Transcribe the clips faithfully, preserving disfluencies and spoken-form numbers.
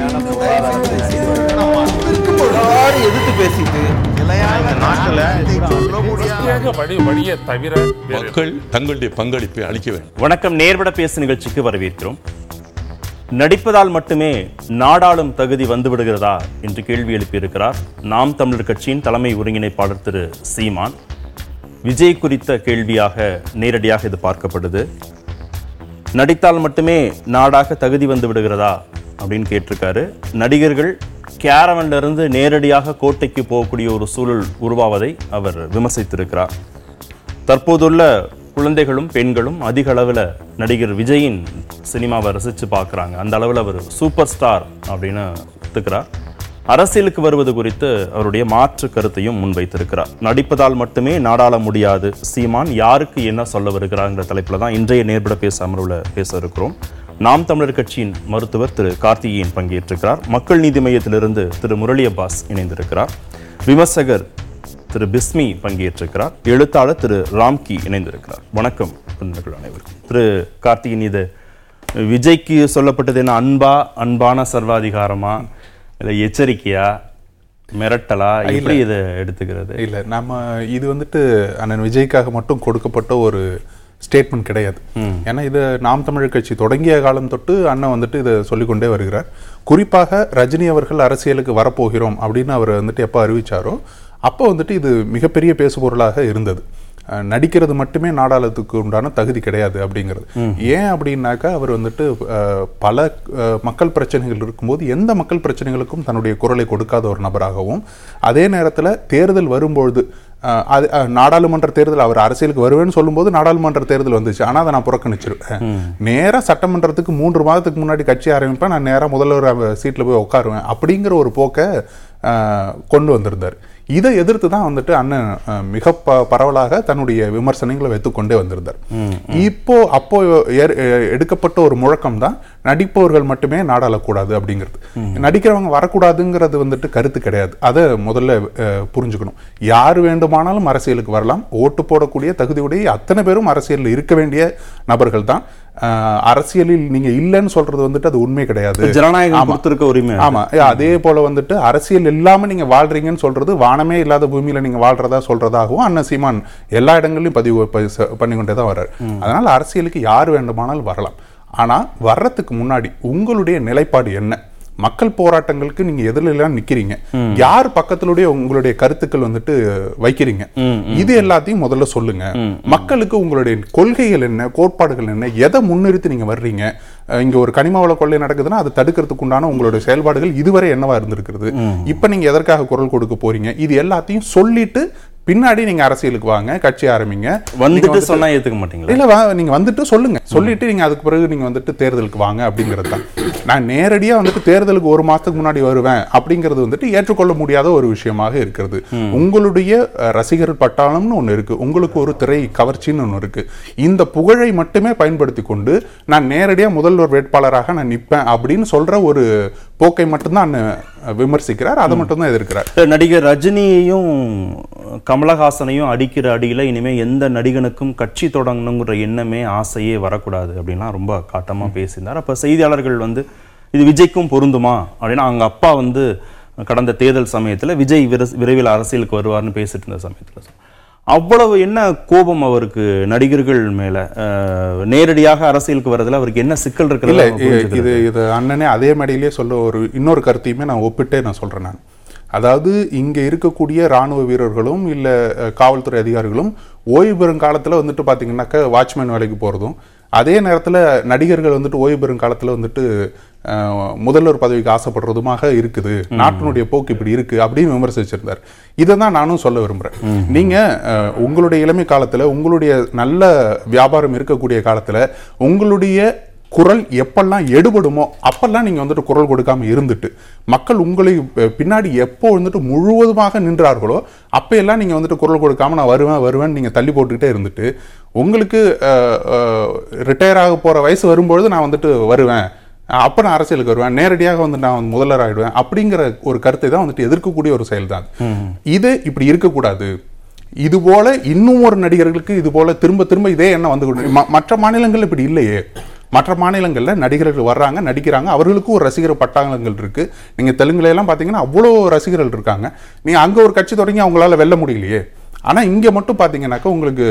நிலையான பொருளாதாரத்தை எதிர்த்து பேசிட்டு நிலையான நாட்டில் படி வழியை தவிர மக்கள் தங்களுடைய பங்களிப்பை அளிக்க வேண்டும். வணக்கம், நேர்பட பேசு நிகழ்ச்சிக்கு வரவேற்கிறோம். நடிப்பதால் மட்டுமே நாடாளும் தகுதி வந்துவிடுகிறதா என்று கேள்வி எழுப்பியிருக்கிறார் நாம் தமிழர் கட்சியின் தலைமை ஒருங்கிணைப்பாளர் திரு சீமான். விஜய் குறித்த கேள்வியாக நேரடியாக இது பார்க்கப்படுது. நடித்தால் மட்டுமே நாடாக தகுதி வந்து விடுகிறதா அப்படின்னு கேட்டிருக்காரு. நடிகர்கள் கேரவன்லிருந்து நேரடியாக கோட்டைக்கு போகக்கூடிய ஒரு சூழல் உருவாவதை அவர் விமர்சித்திருக்கிறார். தற்போதுள்ள குழந்தைகளும் பெண்களும் அதிக அளவில் நடிகர் விஜயின் சினிமாவை ரசித்து பார்க்குறாங்க. அந்த அளவில் அவர் சூப்பர் ஸ்டார் அப்படின்னு ஒத்துக்கிறார். அரசியலுக்கு வருவது குறித்து அவருடைய மாற்று கருத்தையும் முன்வைத்திருக்கிறார். நடிப்பதால் மட்டுமே நாடாள முடியாது, சீமான் யாருக்கு என்ன சொல்ல வருகிறாங்கிற தலைப்பில் தான் இன்றைய நேர்பட பேச அமர்வில் பேச இருக்கிறோம். நாம் தமிழர் கட்சியின் மருத்துவர் திரு கார்த்திகேயன் பங்கேற்றிருக்கிறார். மக்கள் நீதி மையத்திலிருந்து திரு முரளி அப்பாஸ் இணைந்திருக்கிறார். விமர்சகர் திரு பிஸ்மி பங்கேற்றிருக்கிறார். எழுத்தாளர் திரு ராம்கி இணைந்திருக்கிறார். வணக்கம் அனைவருக்கும். திரு கார்த்திகேயன், இது விஜய்க்கு சொல்லப்பட்டது என்ன? அன்பா, அன்பான சர்வாதிகாரமா, இல்லை எச்சரிக்கையா, மிரட்டலா, இல்லை இதை எடுத்துக்கிறது? இல்லை, நம்ம இது வந்துட்டு அண்ணன் விஜய்க்காக மட்டும் கொடுக்கப்பட்ட ஒரு ஸ்டேட்மெண்ட் கிடையாது. ஏன்னா இது நாம் தமிழர் கட்சி தொடங்கிய காலம் தொட்டு அண்ணன் வந்துட்டு இதை சொல்லிக்கொண்டே வருகிறார். குறிப்பாக ரஜினி அவர்கள் அரசியலுக்கு வரப்போகிறோம் அப்படின்னு அவர் வந்துட்டு எப்போ அறிவித்தாரோ அப்போ வந்துட்டு இது மிகப்பெரிய பேசுபொருளாக இருந்தது. நடிக்கிறது மட்டுமே நாடாளத்துக்கு உண்டான தகுதி கிடையாது அப்படிங்கிறது. ஏன் அப்படின்னாக்கா அவர் வந்துட்டு பல மக்கள் பிரச்சனைகள் இருக்கும்போது எந்த மக்கள் பிரச்சனைகளுக்கும் தன்னுடைய குரலை கொடுக்காத ஒரு நபராகவும், அதே நேரத்தில் தேர்தல் வரும்பொழுது அது நாடாளுமன்ற தேர்தல் அவர் அரசியலுக்கு வருவேன்னு சொல்லும்போது நாடாளுமன்ற தேர்தல் வந்துச்சு, ஆனால் அதை நான் புறக்கணிச்சிருவேன். நேராக சட்டமன்றத்துக்கு மூன்று மாதத்துக்கு முன்னாடி கட்சி ஆரம்பிப்பேன், நான் நேராக முதல்வர் சீட்டில் போய் உட்காருவேன் அப்படிங்கிற ஒரு போக்கை கொண்டு வந்திருந்தார். இதை எதிர்த்து தான் வந்துட்டு அண்ணன் மிக ப பரவலாக தன்னுடைய விமர்சனங்களை வைத்துக்கொண்டே வந்திருந்தார். இப்போ அப்போ எடுக்கப்பட்ட ஒரு முழக்கம் தான் நடிப்பவர்கள் மட்டுமே நாடாளக்கூடாது அப்படிங்கிறது. நடிக்கிறவங்க வரக்கூடாதுங்கிறது வந்துட்டு கருத்து கிடையாது. அதை முதல்ல புரிஞ்சுக்கணும். யார் வேண்டுமானாலும் அரசியலுக்கு வரலாம். ஓட்டு போடக்கூடிய தகுதியுடைய அத்தனை பேரும் அரசியலில் இருக்க வேண்டிய நபர்கள் தான். அரசியலில் நீங்க இல்லைன்னு சொல்றது வந்துட்டு அது உண்மை கிடையாது, ஜனநாயகம் கொடுத்திருக்க உரிமை. ஆமா, அதே போல வந்துட்டு அரசியல் இல்லாம நீங்க வாழ்றீங்கன்னு சொல்றது வானமே இல்லாத பூமியில நீங்க வாழ்றதா சொல்றதாகவும் அண்ணன் சீமான் எல்லா இடங்களிலும் பதிவு பண்ணிக்கொண்டே தான் வர்றாரு. அதனால அரசியலுக்கு யார் வேண்டுமானாலும் வரலாம். ஆனா வர்றதுக்கு முன்னாடி உங்களுடைய நிலைப்பாடு என்ன? மக்கள் போராட்டங்களுக்கு நீங்க எதிரெல்லாம் நிக்கிறீங்க, யார் பக்கத்திலுடைய உங்களுடைய கருத்துக்கள் வந்துட்டு வைக்கிறீங்க, இது எல்லாத்தையும் முதல்ல சொல்லுங்க. மக்களுக்கு உங்களுடைய கொள்கைகள் என்ன, கோட்பாடுகள் என்ன, எதை முன்னிறுத்தி நீங்க வர்றீங்க? இங்க ஒரு கனிம வள கொள்ளை நடக்குதுன்னா அதை தடுக்கிறதுக்கு உண்டான உங்களுடைய செயல்பாடுகள் இதுவரை என்னவா இருந்திருக்கிறது, இப்ப நீங்க எதற்காக குரல் கொடுக்க போறீங்க, இது எல்லாத்தையும் சொல்லிட்டு பின்னாடி நீங்க அரசியலுக்கு வாங்க, கட்சி ஆரம்பிங்க. வந்துட்டு சொன்னா ஏத்துக்க மாட்டீங்களா? இல்ல, நீங்க வந்துட்டு சொல்லுங்க, சொல்லிட்டு நீங்க அதுக்கு பிறகு நீங்க வந்துட்டு தேர்தலுக்கு வாங்க அப்படிங்கிறது தான். நான் நேரடியா வந்துட்டு தேர்தலுக்கு ஒரு மாசத்துக்கு முன்னாடி வருவேன் அப்படிங்கிறது வந்துட்டு ஏற்றுக்கொள்ள முடியாத ஒரு விஷயமாக இருக்கிறது. உங்களுடைய ரசிகர் பட்டாளம்னு ஒண்ணு இருக்கு, உங்களுக்கு ஒரு திரை கவர்ச்சின்னு ஒண்ணு இருக்கு. இந்த புகழை மட்டுமே பயன்படுத்தி கொண்டு நான் நேரடியா முதல்வர் வேட்பாளராக நான் நிற்பேன் அப்படின்னு சொல்ற ஒரு போக்கை மட்டும்தான் விமர்சிக்கிறார். அதை மட்டும்தான் எதிர்க்கிறார். நடிகர் ரஜினியையும் கமலஹாசனையும் அடிக்கிற அடியில் இனிமேல் எந்த நடிகனுக்கும் கட்சி தொடங்கணுங்கிற எண்ணமே ஆசையே வரக்கூடாது அப்படின்லாம் ரொம்ப காட்டமாக பேசியிருந்தார். அப்போ செய்தியாளர்கள் வந்து இது விஜய்க்கும் பொருந்துமா அப்படின்னா, அவங்க அப்பா வந்து கடந்த தேர்தல் சமயத்தில் விஜய் விரைவில் அரசியலுக்கு வருவார்னு பேசிட்டு இருந்த சமயத்தில் அவ்வளவு என்ன கோபம் அவருக்கு நடிகர்கள் மேல? நேரடியாக அரசியலுக்கு வரதுல அவருக்கு என்ன சிக்கல் இருக்கிறது? இது இது அண்ணனே அதே மேடையிலேயே சொல்ல ஒரு இன்னொரு கருத்தையுமே நான் ஒப்பிட்டே நான் சொல்றேன். நான் அதாவது இங்கே இருக்கக்கூடிய இராணுவ வீரர்களும் இல்லை காவல்துறை அதிகாரிகளும் ஓய்வு பெறும் காலத்தில் வந்துட்டு பார்த்தீங்கன்னாக்கா வாட்ச்மேன் வேலைக்கு போகிறதும், அதே நேரத்தில் நடிகர்கள் வந்துட்டு ஓய்வு பெறும் காலத்தில் வந்துட்டு முதல்வர் பதவிக்கு ஆசைப்படுறதுமாக இருக்குது. நாட்டினுடைய போக்கு இப்படி இருக்குது அப்படின்னு விமர்சிச்சிருந்தார். இதை தான் நானும் சொல்ல விரும்புகிறேன். நீங்கள் உங்களுடைய இளமை காலத்தில், உங்களுடைய நல்ல வியாபாரம் இருக்கக்கூடிய காலத்தில், உங்களுடைய குரல் எப்பெல்லாம் எடுபடுமோ அப்பெல்லாம் நீங்கள் வந்துட்டு குரல் கொடுக்காமல் இருந்துட்டு, மக்கள் உங்களை பின்னாடி எப்போ வந்துட்டு முழுவதுமாக நின்றார்களோ அப்போயெல்லாம் நீங்கள் வந்துட்டு குரல் கொடுக்காமல் நான் வருவேன் வருவேன் நீங்கள் தள்ளி போட்டுக்கிட்டே இருந்துட்டு, உங்களுக்கு ரிட்டையர் ஆக போகிற வயசு வரும்பொழுது நான் வந்துட்டு வருவேன், அப்போ நான் அரசியலுக்கு வருவேன், நேரடியாக வந்து நான் முதல்வர் ஆகிடுவேன் அப்படிங்கிற ஒரு கருத்தை தான் வந்துட்டு எதிர்க்கக்கூடிய ஒரு செயல் தான் இது. இப்படி இருக்கக்கூடாது. இதுபோல் இன்னும் ஒரு நடிகர்களுக்கு இதுபோல் திரும்ப திரும்ப இதே எண்ணம் வந்து, மற்ற மாநிலங்கள் இப்படி இல்லையே, மற்ற மாநிலங்களில் நடிகர்கள் வர்றாங்க, நடிக்கிறாங்க, அவர்களுக்கும் ஒரு ரசிகர் பட்டாளங்கள் இருக்குது. நீங்கள் தெலுங்குலாம் பார்த்தீங்கன்னா அவ்வளோ ரசிகர்கள் இருக்காங்க. நீங்கள் அங்கே ஒரு கட்சி தொடங்கி அவங்களால வெல்ல முடியலையே, ஆனால் இங்கே மட்டும் பார்த்தீங்கன்னாக்கா உங்களுக்கு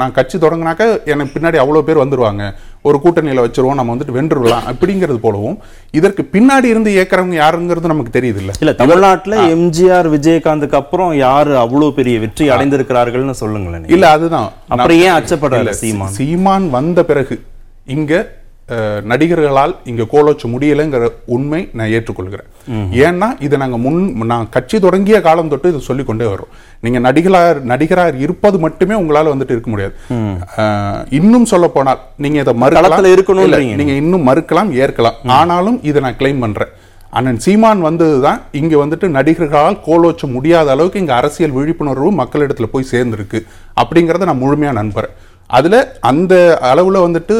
நான் கட்சி தொடங்கினாக்கா எனக்கு பின்னாடி அவ்வளோ பேர் வந்துடுவாங்க, ஒரு கூட்டணியில் வச்சுருவோம், நம்ம வந்துட்டு வென்றுடலாம் அப்படிங்கிறது போலவும் இதற்கு பின்னாடி இருந்து ஏற்கிறவங்க யாருங்கிறது நமக்கு தெரியுது. இல்லை இல்லை தமிழ்நாட்டில் எம்ஜிஆர் விஜயகாந்துக்கு அப்புறம் யார் அவ்வளோ பெரிய வெற்றி அடைந்திருக்கிறார்கள்னு சொல்லுங்களேன். இல்லை அதுதான் அப்புறம் ஏன் அச்சப்படல, சீமான் சீமான் வந்த பிறகு இங்கே நடிகர்களால் இங்கே கோலோச்ச முடியலைங்கிற உண்மை நான் ஏற்றுக்கொள்கிறேன். ஏன்னா இதை நாங்கள் முன் நான் கட்சி தொடங்கிய காலம் தொட்டு இதை சொல்லிக்கொண்டே வரோம். நீங்கள் நடிகராக நடிகராக இருப்பது மட்டுமே உங்களால் வந்துட்டு இருக்க முடியாது. இன்னும் சொல்ல போனால் நீங்கள் இதை மறுக்கலாம், இருக்கணும் இல்லை நீங்கள் இன்னும் மறுக்கலாம், ஏற்கலாம். ஆனாலும் இதை நான் கிளைம் பண்ணுறேன், அண்ணன் சீமான் வந்தது தான் இங்கே வந்துட்டு நடிகர்களால் கோலோச்ச முடியாத அளவுக்கு இங்கே அரசியல் விழிப்புணர்வு மக்களிடத்தில் போய் சேர்ந்துருக்கு அப்படிங்கிறத நான் முழுமையாக நம்புகிறேன். அதில் அந்த அளவில் வந்துட்டு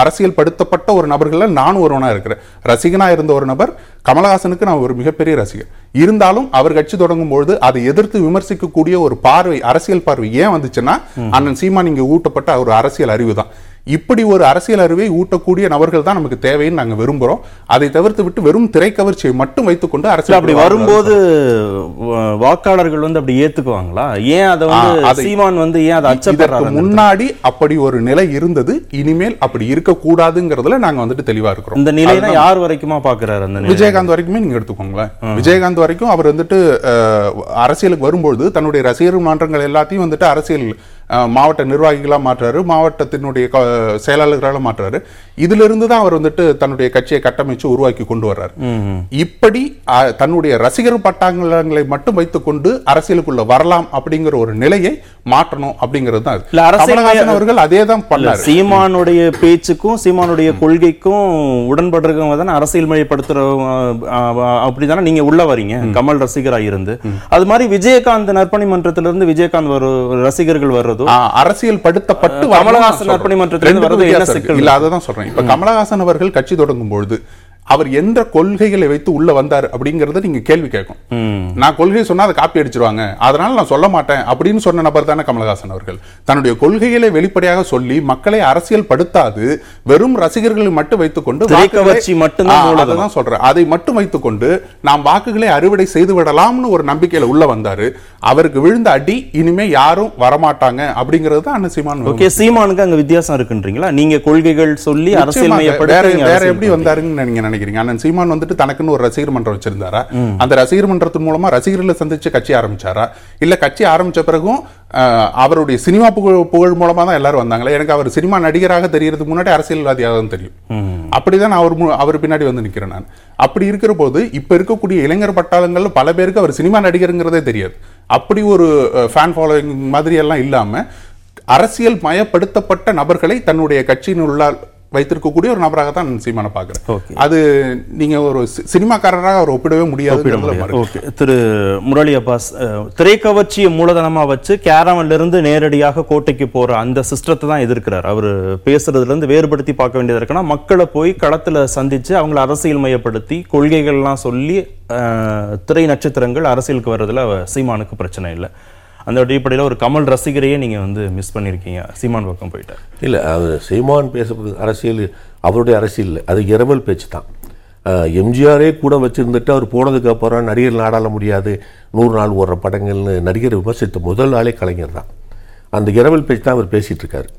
அரசியல் படுத்தப்பட்ட ஒரு நபர்களில் நானும் ஒருவனாக இருக்கிறேன். ரசிகனாக இருந்த ஒரு நபர், கமலஹாசனுக்கு நான் ஒரு மிகப்பெரிய ரசிகர். இருந்தாலும் அவர் கட்சி தொடங்கும்பொழுது அதை எதிர்த்து விமர்சிக்கக்கூடிய ஒரு பார்வை, அரசியல் பார்வை ஏன் வந்துச்சுன்னா அண்ணன் சீமான் இங்கே ஊட்டப்பட்ட ஒரு அரசியல் அறிவு தான். இப்படி ஒரு அரசியல் அறிவை ஊட்டக்கூடிய நபர்கள் தான் நமக்கு தேவைன்னு நாங்கள் விரும்புகிறோம். அதை தவிர்த்து விட்டு வெறும் திரை கவர்ச்சியை மட்டும் வைத்துக்கொண்டு அரசியல் அப்படி வரும்போது வாக்காளர்கள் வந்து அப்படி ஏற்றுக்குவாங்களா? ஏன் அதை வந்து சீமான் வந்து ஏன் அதை அச்சப்படுறாங்க? முன்னாடி அப்படி ஒரு நிலை இருந்தது, இனிமேல் அப்படி இருக்கக்கூடாதுங்கிறதுல நாங்கள் வந்துட்டு தெளிவாக இருக்கிறோம். இந்த நிலையில யார் வரைக்குமா பார்க்குறாரு? அந்த விஜயகாந்த் வரைக்குமே நீங்கள் எடுத்துக்கோங்களேன். விஜயகாந்த் வரைக்கும் அவர் வந்துட்டு அரசியலுக்கு வரும்பொழுது தன்னுடைய ரசிகர் மன்றங்கள் எல்லாத்தையும் வந்துட்டு அரசியல் மாவட்ட நிர்வாகிகளாக மாற்றாரு, மாவட்டத்தினுடைய செயலாளர்களாக மாற்றாரு. இதிலிருந்து தான் அவர் வந்துட்டு தன்னுடைய கட்சியை கட்டமைச்சு உருவாக்கி கொண்டு வர்றாரு. இப்படி தன்னுடைய ரசிகர் பட்டாளங்களை மட்டும் வைத்துக்கொண்டு அரசியலுக்குள்ள வரலாம் அப்படிங்கிற ஒரு நிலையை மாற்றணும் அப்படிங்கிறது தான். அரசியல் அவர்கள் அதே தான் பண்ணாரு. சீமானுடைய பேச்சுக்கும் சீமானுடைய கொள்கைக்கும் உடன்படுறவங்க தானே அரசியல் மொழிப்படுத்துறவங்க. அப்படிதானே நீங்க உள்ள வரீங்க கமல் ரசிகராக இருந்து. அது மாதிரி விஜயகாந்த் நற்பணி மன்றத்திலிருந்து விஜயகாந்த் ஒரு ரசிகர்கள் வர்றது அரசியல் படுத்தப்பட்டு கமலஹாசன் அவர்கள் கட்சி தொடங்கும்போது அவர் எந்த கொள்கைகளை வைத்து உள்ள வந்தார் அப்படிங்கறத நீங்க கேள்வி கேட்கும். நான் கொள்கை சொன்னா அதை காப்பி அடிச்சிருவாங்க, அதனால நான் சொல்ல மாட்டேன் அப்படின்னு சொன்ன நபர் தானே கமலஹாசன் அவர்கள். தன்னுடைய கொள்கைகளை வெளிப்படையாக சொல்லி மக்களை அரசியல் படுத்தாது வெறும் ரசிகர்களை மட்டும் வைத்துக்கொண்டு மட்டும்தான் சொல்றேன், அதை மட்டும் வைத்துக்கொண்டு நாம் வாக்குகளை அறுவடை செய்து விடலாம்னு ஒரு நம்பிக்கையில உள்ள வந்தாரு. அவருக்கு விழுந்த அடி இனிமே யாரும் வரமாட்டாங்க அப்படிங்கிறது தான் சீமான். ஓகே, சீமானுக்கு அங்க வித்தியாசம் இருக்குன்றீங்களா? நீங்க கொள்கைகள் சொல்லி அரசியல் வேற எப்படி வந்தாருன்னு நீங்க அண்ணன் சீமான் வந்துட்டு தனக்குன்னு ஒரு ரசிகர் மன்றம் வச்சிருந்தாரா? அந்த ரசிகர் மன்றத்தின் மூலமா ரசிகர்களை சந்திச்சு கட்சி ஆரம்பிச்சாரா? இல்ல கட்சி ஆரம்பிச்ச பிறகும் அவருடைய சினிமா புகழ் புகழ் மூலமா தான் எல்லாரும் வந்தாங்களே. எனக்கு அவர் சினிமா நடிகராக தெரியறதுக்கு முன்னாடி அரசியல்வாதியாக தான் தெரியும். அப்படிதான் அவர் அவர் பின்னாடி வந்து நிக்கிறேன் நான். அப்படி இருக்கிற போது இப்ப இருக்கக்கூடிய இளைஞர் பட்டாளங்கள்ல பல பேருக்கு அவர் சினிமா நடிகருங்கிறதே தெரியாது. அப்படி ஒரு ஃபேன் ஃபாலோயிங் மாதிரி எல்லாம் இல்லாம அரசியல் மயப்படுத்தப்பட்ட நபர்களை தன்னுடைய கட்சியின் உள்ள வைத்திருக்கக்கூடிய ஒரு நபராக தான் சீமான பார்க்குறேன். அது நீங்கள் ஒரு சினிமாக்காரராக அவர் ஒப்பிடவே முடியாது. திரு முரளி அப்பாஸ், திரைக்கவர்ச்சியை மூலதனமாக வச்சு கேரவன்லேருந்து நேரடியாக கோட்டைக்கு போகிற அந்த சிஸ்டத்தை தான் எதிர்க்கிறார். அவர் பேசுறதுலேருந்து வேறுபடுத்தி பார்க்க வேண்டியது இருக்குன்னா மக்களை போய் களத்தில் சந்தித்து அவங்கள அரசியல் மயப்படுத்தி கொள்கைகள்லாம் சொல்லி திரை நட்சத்திரங்கள் அரசியலுக்கு வர்றதுல சீமானுக்கு பிரச்சனை இல்லை. அந்த அடிப்படையில் ஒரு கமல் ரசிகரையே நீங்கள் வந்து மிஸ் பண்ணியிருக்கீங்க, சீமான் பக்கம் போயிட்டார். இல்லை, அது சீமான் பேசுறது அரசியல் அவருடைய அரசியல் இல்லை, அது இரவல் பேச்சு தான். எம்ஜிஆரே கூட வச்சுருந்துட்டு அவர் போனதுக்கு அப்புறம் நடிகர் நாடாள முடியாது, நூறு நாள் ஓடுற படங்கள்னு நடிகர் விமர்சித்த முதல் நாளே கலைஞர் தான். அந்த இரவல் பேச்சு தான் அவர் பேசிகிட்டு இருக்கார்.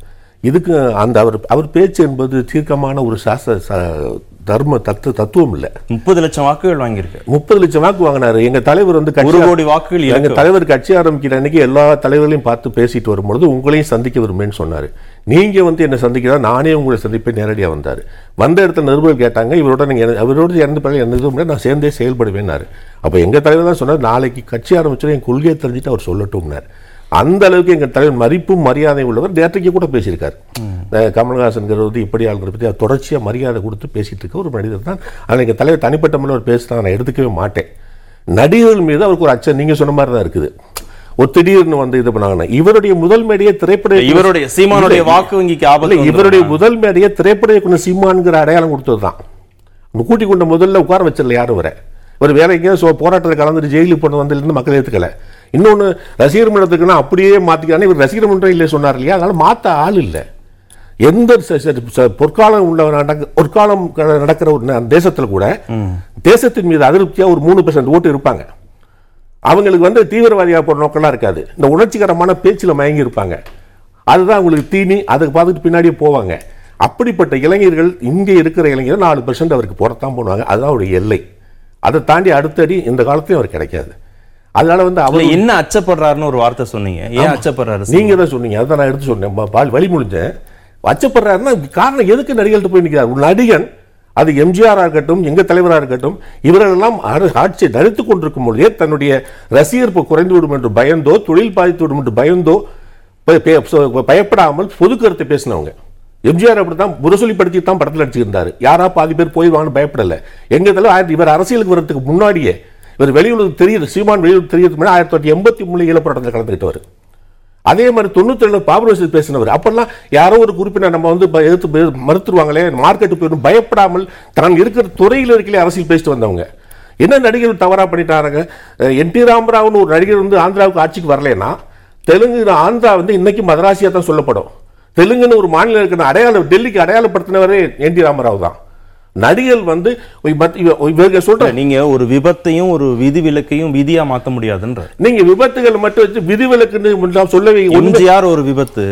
இதுக்கு அந்த அவர் அவர் பேச்சு என்பது தீர்க்கமான ஒரு சாஸ்திர தர்ம தத்து தத்துவம் இல்லை. முப்பது லட்சம் வாக்குகள் வாங்கியிருக்கு. முப்பது லட்சம் வாக்கு வாங்கினாரு. எங்க தலைவர் வந்து ஒரு கோடி வாக்குகள். எங்க தலைவர் கட்சி ஆரம்பிக்கிற அன்னைக்கு எல்லா தலைவர்களையும் பார்த்து பேசிட்டு வரும்பொழுது உங்களையும் சந்திக்க விரும்புன்னு சொன்னாரு. நீங்க வந்து என்ன சந்திக்கிறா, நானே உங்களை சந்திப்பேன். நேரடியாக வந்தாரு. வந்த இடத்துல நிருபர்கள் கேட்டாங்க, இவரோட நீங்கள் இவரோட இறந்து பிறகு எந்த இதுவும் இல்லை, நான் சேர்ந்தே செயல்படுவேன்னாரு. அப்போ எங்க தலைவர் தான் சொன்னார், நாளைக்கு கட்சி ஆரம்பிச்சோன்னா என் கொள்கையை தெரிஞ்சுட்டு அவர் சொல்லட்டும்னாரு. அந்த அளவுக்கு எங்கள் தலைவர் மதிப்பும் மரியாதை உள்ளவர். நேற்றைக்கு கூட பேசியிருக்காரு. கமல்ஹாசன்கிறது வந்து இப்படி ஆளுங்கிற பற்றி அவர் தொடர்ச்சியாக மரியாதை கொடுத்து பேசிகிட்டு இருக்க ஒரு மனிதர் தான். ஆனால் எங்கள் தலைவர் தனிப்பட்ட முறையில் அவர் பேசுனா நான் எடுத்துக்கவே மாட்டேன். நடிகர்கள் மீது அவருக்கு ஒரு அச்சம் நீங்கள் சொன்ன மாதிரி தான் இருக்குது. ஒரு திடீர்னு வந்து இது பண்ணாங்கன்னா இவருடைய முதல் மேடையை திரைப்பட இவருடைய சீமானுடைய வாக்கு வங்கிக்கு ஆபத்து. இவருடைய முதல் மேடையை திரைப்பட இயக்குனர் சீமானுங்கிற அடையாளம் கொடுத்தது தான். கூட்டி கொண்ட முதல்ல உட்கார வச்சிடல யாரும். வர ஒரு வேற எங்கேயோ போராட்டத்தில் கலந்துட்டு ஜெயிலுக்கு போன வந்ததுலேருந்து மக்கள் ஏற்றுக்கலை. இன்னொன்று ரசிகர் மன்றத்துக்குன்னா அப்படியே மாற்றிக்கிறாங்க. இவர் ரசிகர் மன்றம் இல்லை சொன்னார் இல்லையா, அதனால் மாற்ற ஆள் இல்லை. எந்த பொற்காலம் உள்ள பொற்காலம் நடக்கிற ஒரு தேசத்தில் கூட தேசத்தின் மீது அதிருப்தியாக ஒரு மூணு பெர்சன்ட் ஓட்டு இருப்பாங்க. அவங்களுக்கு வந்து தீவிரவாதியாக போகிற நோக்கெல்லாம் இருக்காது. இந்த உணர்ச்சிகரமான பேச்சில் மயங்கி இருப்பாங்க. அதுதான் அவங்களுக்கு தீனி. அதுக்கு பார்த்துட்டு பின்னாடியே போவாங்க. அப்படிப்பட்ட இளைஞர்கள் இங்கே இருக்கிற இளைஞர்கள் நாலு பெர்சன்ட் அவருக்கு போடத்தான் போடுவாங்க. அதுதான் அவருடைய எல்லை. அதை தாண்டி அடுத்தடி இந்த காலத்தையும் அவர் கிடைக்காது. அதனால வந்து அவர் என்ன அச்சப்படுறாருன்னு ஒரு வார்த்தை சொன்னீங்க. ஏன் அச்சப்படுறாரு நீங்கள் தான் சொன்னீங்க. அதை நான் எடுத்து சொன்னேன், வழி முடிஞ்சேன். அச்சப்படுறாருன்னா காரணம் எதுக்கு நடிகர்கிட்ட போய் நிற்கிறார்? ஒரு நடிகன், அது எம்ஜிஆராக இருக்கட்டும், எங்கள் தலைவராக இருக்கட்டும், இவரெல்லாம் ஆட்சியை நடித்து கொண்டிருக்கும் பொழுதே தன்னுடைய ரசிகர்ப்பு குறைந்துவிடும் என்று பயந்தோ, தொழில் பாதித்துவிடும் என்று பயந்தோ, பயப்படாமல் பொது கருத்தை பேசினவங்க. எம்ஜிஆர் அப்படி தான் புரசொலிப்படுத்தி தான் படத்தில் அடிச்சுருந்தார். யாரா பாதி பேர் போயிடுவான்னு பயப்படலை. எங்கள் தலைவர் இவர் அரசியலுக்கு வர்றதுக்கு முன்னாடியே, இவர் வெளியுறவு தெரியுது, சீமான் வெளியுறவு தெரியுது முன்னாடி ஆயிரத்தி தொள்ளாயிரத்தி எண்பத்தி மூணு ஈழப்போராட்டத்தில் கலந்துக்கிட்டவர். அதே மாதிரி தொண்ணூற்றி ஏழு பாபுரசில் பேசினவர். அப்போல்லாம் யாரோ ஒரு குறிப்பினர் நம்ம வந்து எதிர்த்து மறுத்துருவாங்களே, மார்க்கெட்டு போயிடும் பயப்படாமல் தான் இருக்கிற துறையில் இருக்கலே அரசியல் பேசிட்டு வந்தவங்க. என்ன நடிகர்கள் தவறாக பண்ணிட்டாங்க? என் டி ராமராவ்னு ஒரு நடிகர் வந்து ஆந்திராவுக்கு ஆட்சிக்கு வரலைன்னா, தெலுங்கு ஆந்திரா வந்து இன்னைக்கு மதராசியாக தான் சொல்லப்படும். தெலுங்குன்னு ஒரு மாநிலம் இருக்கிற அடையாளம் டெல்லிக்கு அடையாளப்படுத்தினவரே என் டி ராமராவ் தான். நடிகர்கள் வந்து சொல்ற நீங்க ஒரு விபத்தையும் ஒரு விதிவிலக்கையும் விதியா மாற்ற முடியாதுன்ற நீங்க விபத்துகள் மட்டும் வச்சு விதிவிலக்குன்னு சொல்லவே எம்ஜிஆர் ஒரு விபத்து,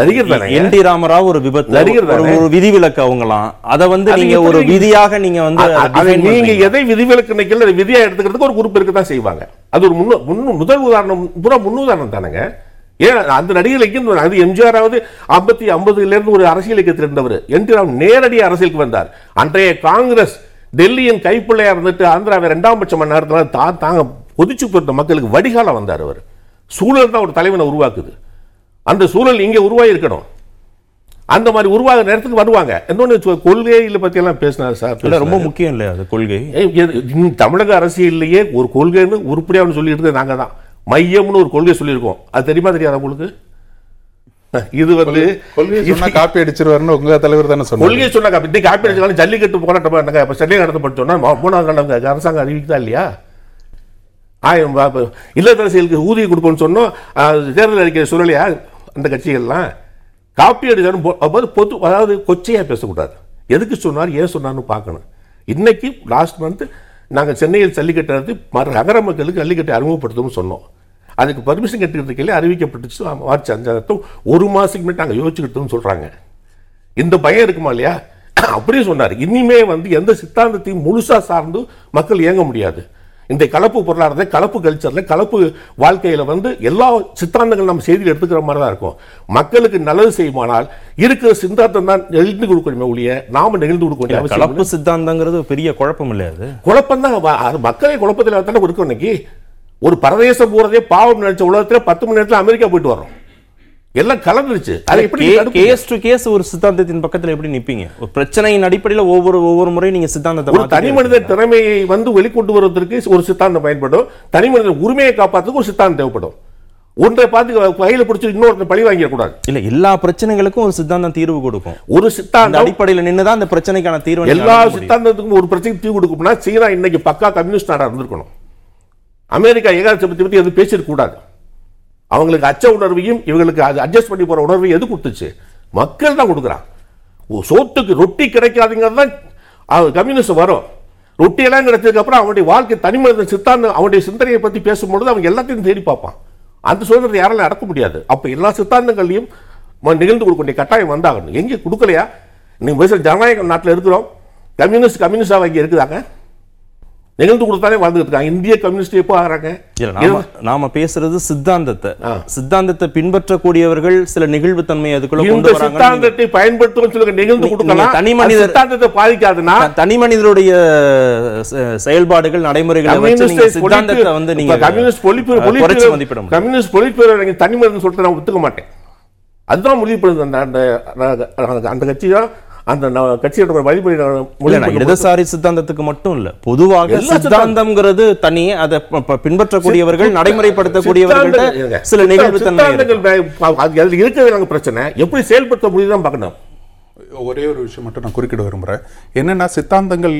நடிகர் என் டி ராமராவ் ஒரு விபத்து, நடிகர் ஒரு விதிவிலக்கு. அவங்களாம் அதை வந்து நீங்க ஒரு விதியாக நீங்க வந்து நீங்க எதை விதிவிலக்கு நிக்கல விதியா எடுத்துக்கிறதுக்கு ஒரு குரூப் இருக்கு தான் செய்வாங்க. அது ஒரு முன் முதல் உதாரணம், பூரா முன்னுதாரணம் தானுங்க. ஏன் அந்த நடிகர்களுக்கு அது எம்ஜிஆராவது ஐம்பத்தி ஐம்பதுலேருந்து ஒரு அரசியல் இயக்கத்தில் இருந்தவர். என் டி ராம் நேரடியாக அரசியலுக்கு வந்தார். அன்றைய காங்கிரஸ் டெல்லியின் கைப்பிள்ளையாக இருந்துட்டு ஆந்திராவை இரண்டாம் பட்சம் நேரத்தில் தான் தாங்க கொதிச்சு போட்ட மக்களுக்கு வடிகாலம் வந்தார். அவர் சூழல் தான் ஒரு தலைவனை உருவாக்குது. அந்த சூழல் இங்கே உருவாகிருக்கணும். அந்த மாதிரி உருவாக நேரத்துக்கு வருவாங்க. இன்னொன்று, கொள்கையில் பற்றியெல்லாம் பேசினார் சார். ரொம்ப முக்கியம் இல்லை அது கொள்கை. தமிழக அரசியல்லையே ஒரு கொள்கைன்னு உருப்படியாக சொல்லிட்டு நாங்கள் தான் மையம்னு ஒரு கொள்கை சொல்லியிருக்கோம். அது தெரியுமா? தெரியாத உங்களுக்கு இது வந்து காப்பி அடிச்சிருவாருன்னு உங்க தலைவர் தானே சொன்னார். கொள்கை சொன்னா காப்பி காப்பி அடிச்சாலும் ஜல்லிக்கட்டு போராட்டம் சட்டையை நடத்தப்பட்டு சொன்னா மூணாவது அரசாங்கம் அறிவிக்குதா இல்லையா? ஆயிரம் இல்லத்தரசிகளுக்கு ஊதியம் கொடுப்போம்னு சொன்னோம். தேர்தல் அறிக்கை சொல்லலையா? அந்த கட்சிகள்லாம் காப்பி அடிச்சாலும் பொது, அதாவது கொச்சையா பேசக்கூடாது. எதுக்கு சொன்னார், ஏன் சொன்னார்னு பார்க்கணும். இன்னைக்கு லாஸ்ட் மந்த் நாங்கள் சென்னையில் ஜல்லிக்கட்டு நடத்தி நகர மக்களுக்கு ஜல்லிக்கட்டை அறிமுகப்படுத்தணும்னு சொன்னோம். அதுக்கு பர்மிஷன் கட்டுக்கிறதுக்கே அறிவிக்கப்பட்டுச்சு மார்ச் அஞ்சாயிரத்தும் ஒரு மாதத்துக்கு முன்னாடி நாங்கள் யோசிச்சுக்கிட்டோம்னு சொல்கிறாங்க. இந்த பயம் இருக்குமா இல்லையா? அப்படியே சொன்னார். இனிமே வந்து எந்த சித்தாந்தத்தையும் முழுசாக சார்ந்து மக்கள் இயங்க முடியாது. இந்த கலப்பு பொருளாதாரத்தை, கலப்பு கல்ச்சரில், கலப்பு வாழ்க்கையில் வந்து எல்லா சித்தாந்தங்கள் நம்ம செய்தியில் எடுத்துக்கிற மாதிரி தான் இருக்கும். மக்களுக்கு நல்லது செய்யுமானால் இருக்கிற சித்தாந்தம் தான் எழுந்து கொடுக்கணுமே ஒழிய நாம நெகிழ்ந்து கொடுக்க முடியாது. கலப்பு சித்தாந்தங்கிறது பெரிய குழப்பம் இல்லையாது. குழப்பம் தான் மக்களே குழப்பத்தில் தானே இருக்கும். இன்னைக்கு ஒரு பரதேசம் போகிறதே பாவம் நினைச்ச உலகத்தில் பத்து மணி நேரத்தில் அமெரிக்கா போயிட்டு வரோம். எல்லாம் கலந்துருச்சு. அது எப்படி கேஸ் டு கேஸ் ஒரு சித்தாந்தத்தின் பக்கத்தில் எப்படி நிற்பீங்க? ஒரு பிரச்சனையின் அடிப்படையில் ஒவ்வொரு ஒவ்வொரு முறையும் நீங்கள் சித்தாந்தத்தை, ஒரு தனி மனித திறமையை வந்து வெளிக்கொண்டு வருவதற்கு ஒரு சித்தாந்தம் பயன்படும். தனி மனித உரிமையை காப்பாற்றுறதுக்கு ஒரு சித்தாந்தம் தேவைப்படும். ஒன்றை பார்த்து கையில் பிடிச்சி இன்னொருத்தர் பழி வாங்கிடக்கூடாது. இல்லை, எல்லா பிரச்சனைகளுக்கும் ஒரு சித்தாந்தம் தீர்வு கொடுக்கும். ஒரு சித்தாந்த அடிப்படையில் நின்று தான் அந்த பிரச்சனைக்கான தீர்வு. எல்லா சித்தாந்தத்துக்கும் ஒரு பிரச்சனைக்கு தீர்வு கொடுக்கும்னா சீனா இன்னைக்கு பக்கா கம்யூனிஸ்ட் நாடாக இருந்திருக்கணும். அமெரிக்கா ஏகாதிபத்தியத்தை பற்றி எதுவும் பேசிடக்கூடாது. அவங்களுக்கு அச்ச உணர்வையும் இவங்களுக்கு அது அட்ஜஸ்ட் பண்ணி போகிற உணர்வையும் எது கொடுத்துச்சு? மக்கள் தான் கொடுக்குறான். சோத்துக்கு ரொட்டி கிடைக்காதுங்கிறது தான் கம்யூனிஸ்ட் வரும். ரொட்டியெல்லாம் கிடைச்சதுக்கப்புறம் அவனுடைய வாழ்க்கை, தனிமனித சித்தாந்தம், அவனுடைய சிந்தனையை பற்றி பேசும்பொழுது அவன் எல்லாத்தையும் தேடி பார்ப்பான். அந்த சுதந்திரத்தை யாராலும் அடக்க முடியாது. அப்போ எல்லா சித்தாந்தங்களையும் நிகழ்ந்து கொடுக்க வேண்டிய கட்டாயம் வந்தாகணும். எங்கே கொடுக்கலையா? நீங்கள் பேசுகிற ஜனநாயக நாட்டில் இருக்கிறோம். கம்யூனிஸ்ட் கம்யூனிஸ்டாக இங்கே இருக்குதாங்க. நிகழ்ந்து கொடுத்தாலே வாழ்ந்துட்டு இந்திய கம்யூனிஸ்ட் எப்போ ஆகிறாங்க? நாம பேசுறது சித்தாந்தத்தை. சித்தாந்தத்தை பின்பற்றக்கூடியவர்கள் சில நிகழ்வு தன்மை அதுக்குள்ள சித்தாந்தத்தை பயன்படுத்தும். தனி மனித சித்தாந்தத்தை பாதிக்காதுன்னா தனி மனிதனுடைய செயல்பாடுகள், நடைமுறைகளை சித்தாந்தத்தை வந்து நீங்க கம்யூனிஸ்ட் பொலிட்பியூரோ கம்யூனிஸ்ட் பொலிட்பியூரோ தனி மனிதன் சொல்லிட்டு நான் ஒத்துக்க மாட்டேன். அதுதான் முடிவு பண்ணுது அந்த கட்சி தான். அந்த கட்சியோட வழிபடி இடதுசாரி சித்தாந்தத்துக்கு மட்டும் இல்ல, பொதுவாக சித்தாந்தம்ங்கிறது தனி. அதை பின்பற்றக்கூடியவர்கள், நடைமுறைப்படுத்தக்கூடியவர்கள் சில நிகழ்வு இருக்கிறது பிரச்சனை. எப்படி செயல்படுத்த முடியுதான் பார்க்கணும். ஒரே ஒரு விஷயம் மட்டும் நான் குறுக்கிட விரும்புகிறேன். என்னென்னா, சித்தாந்தங்கள்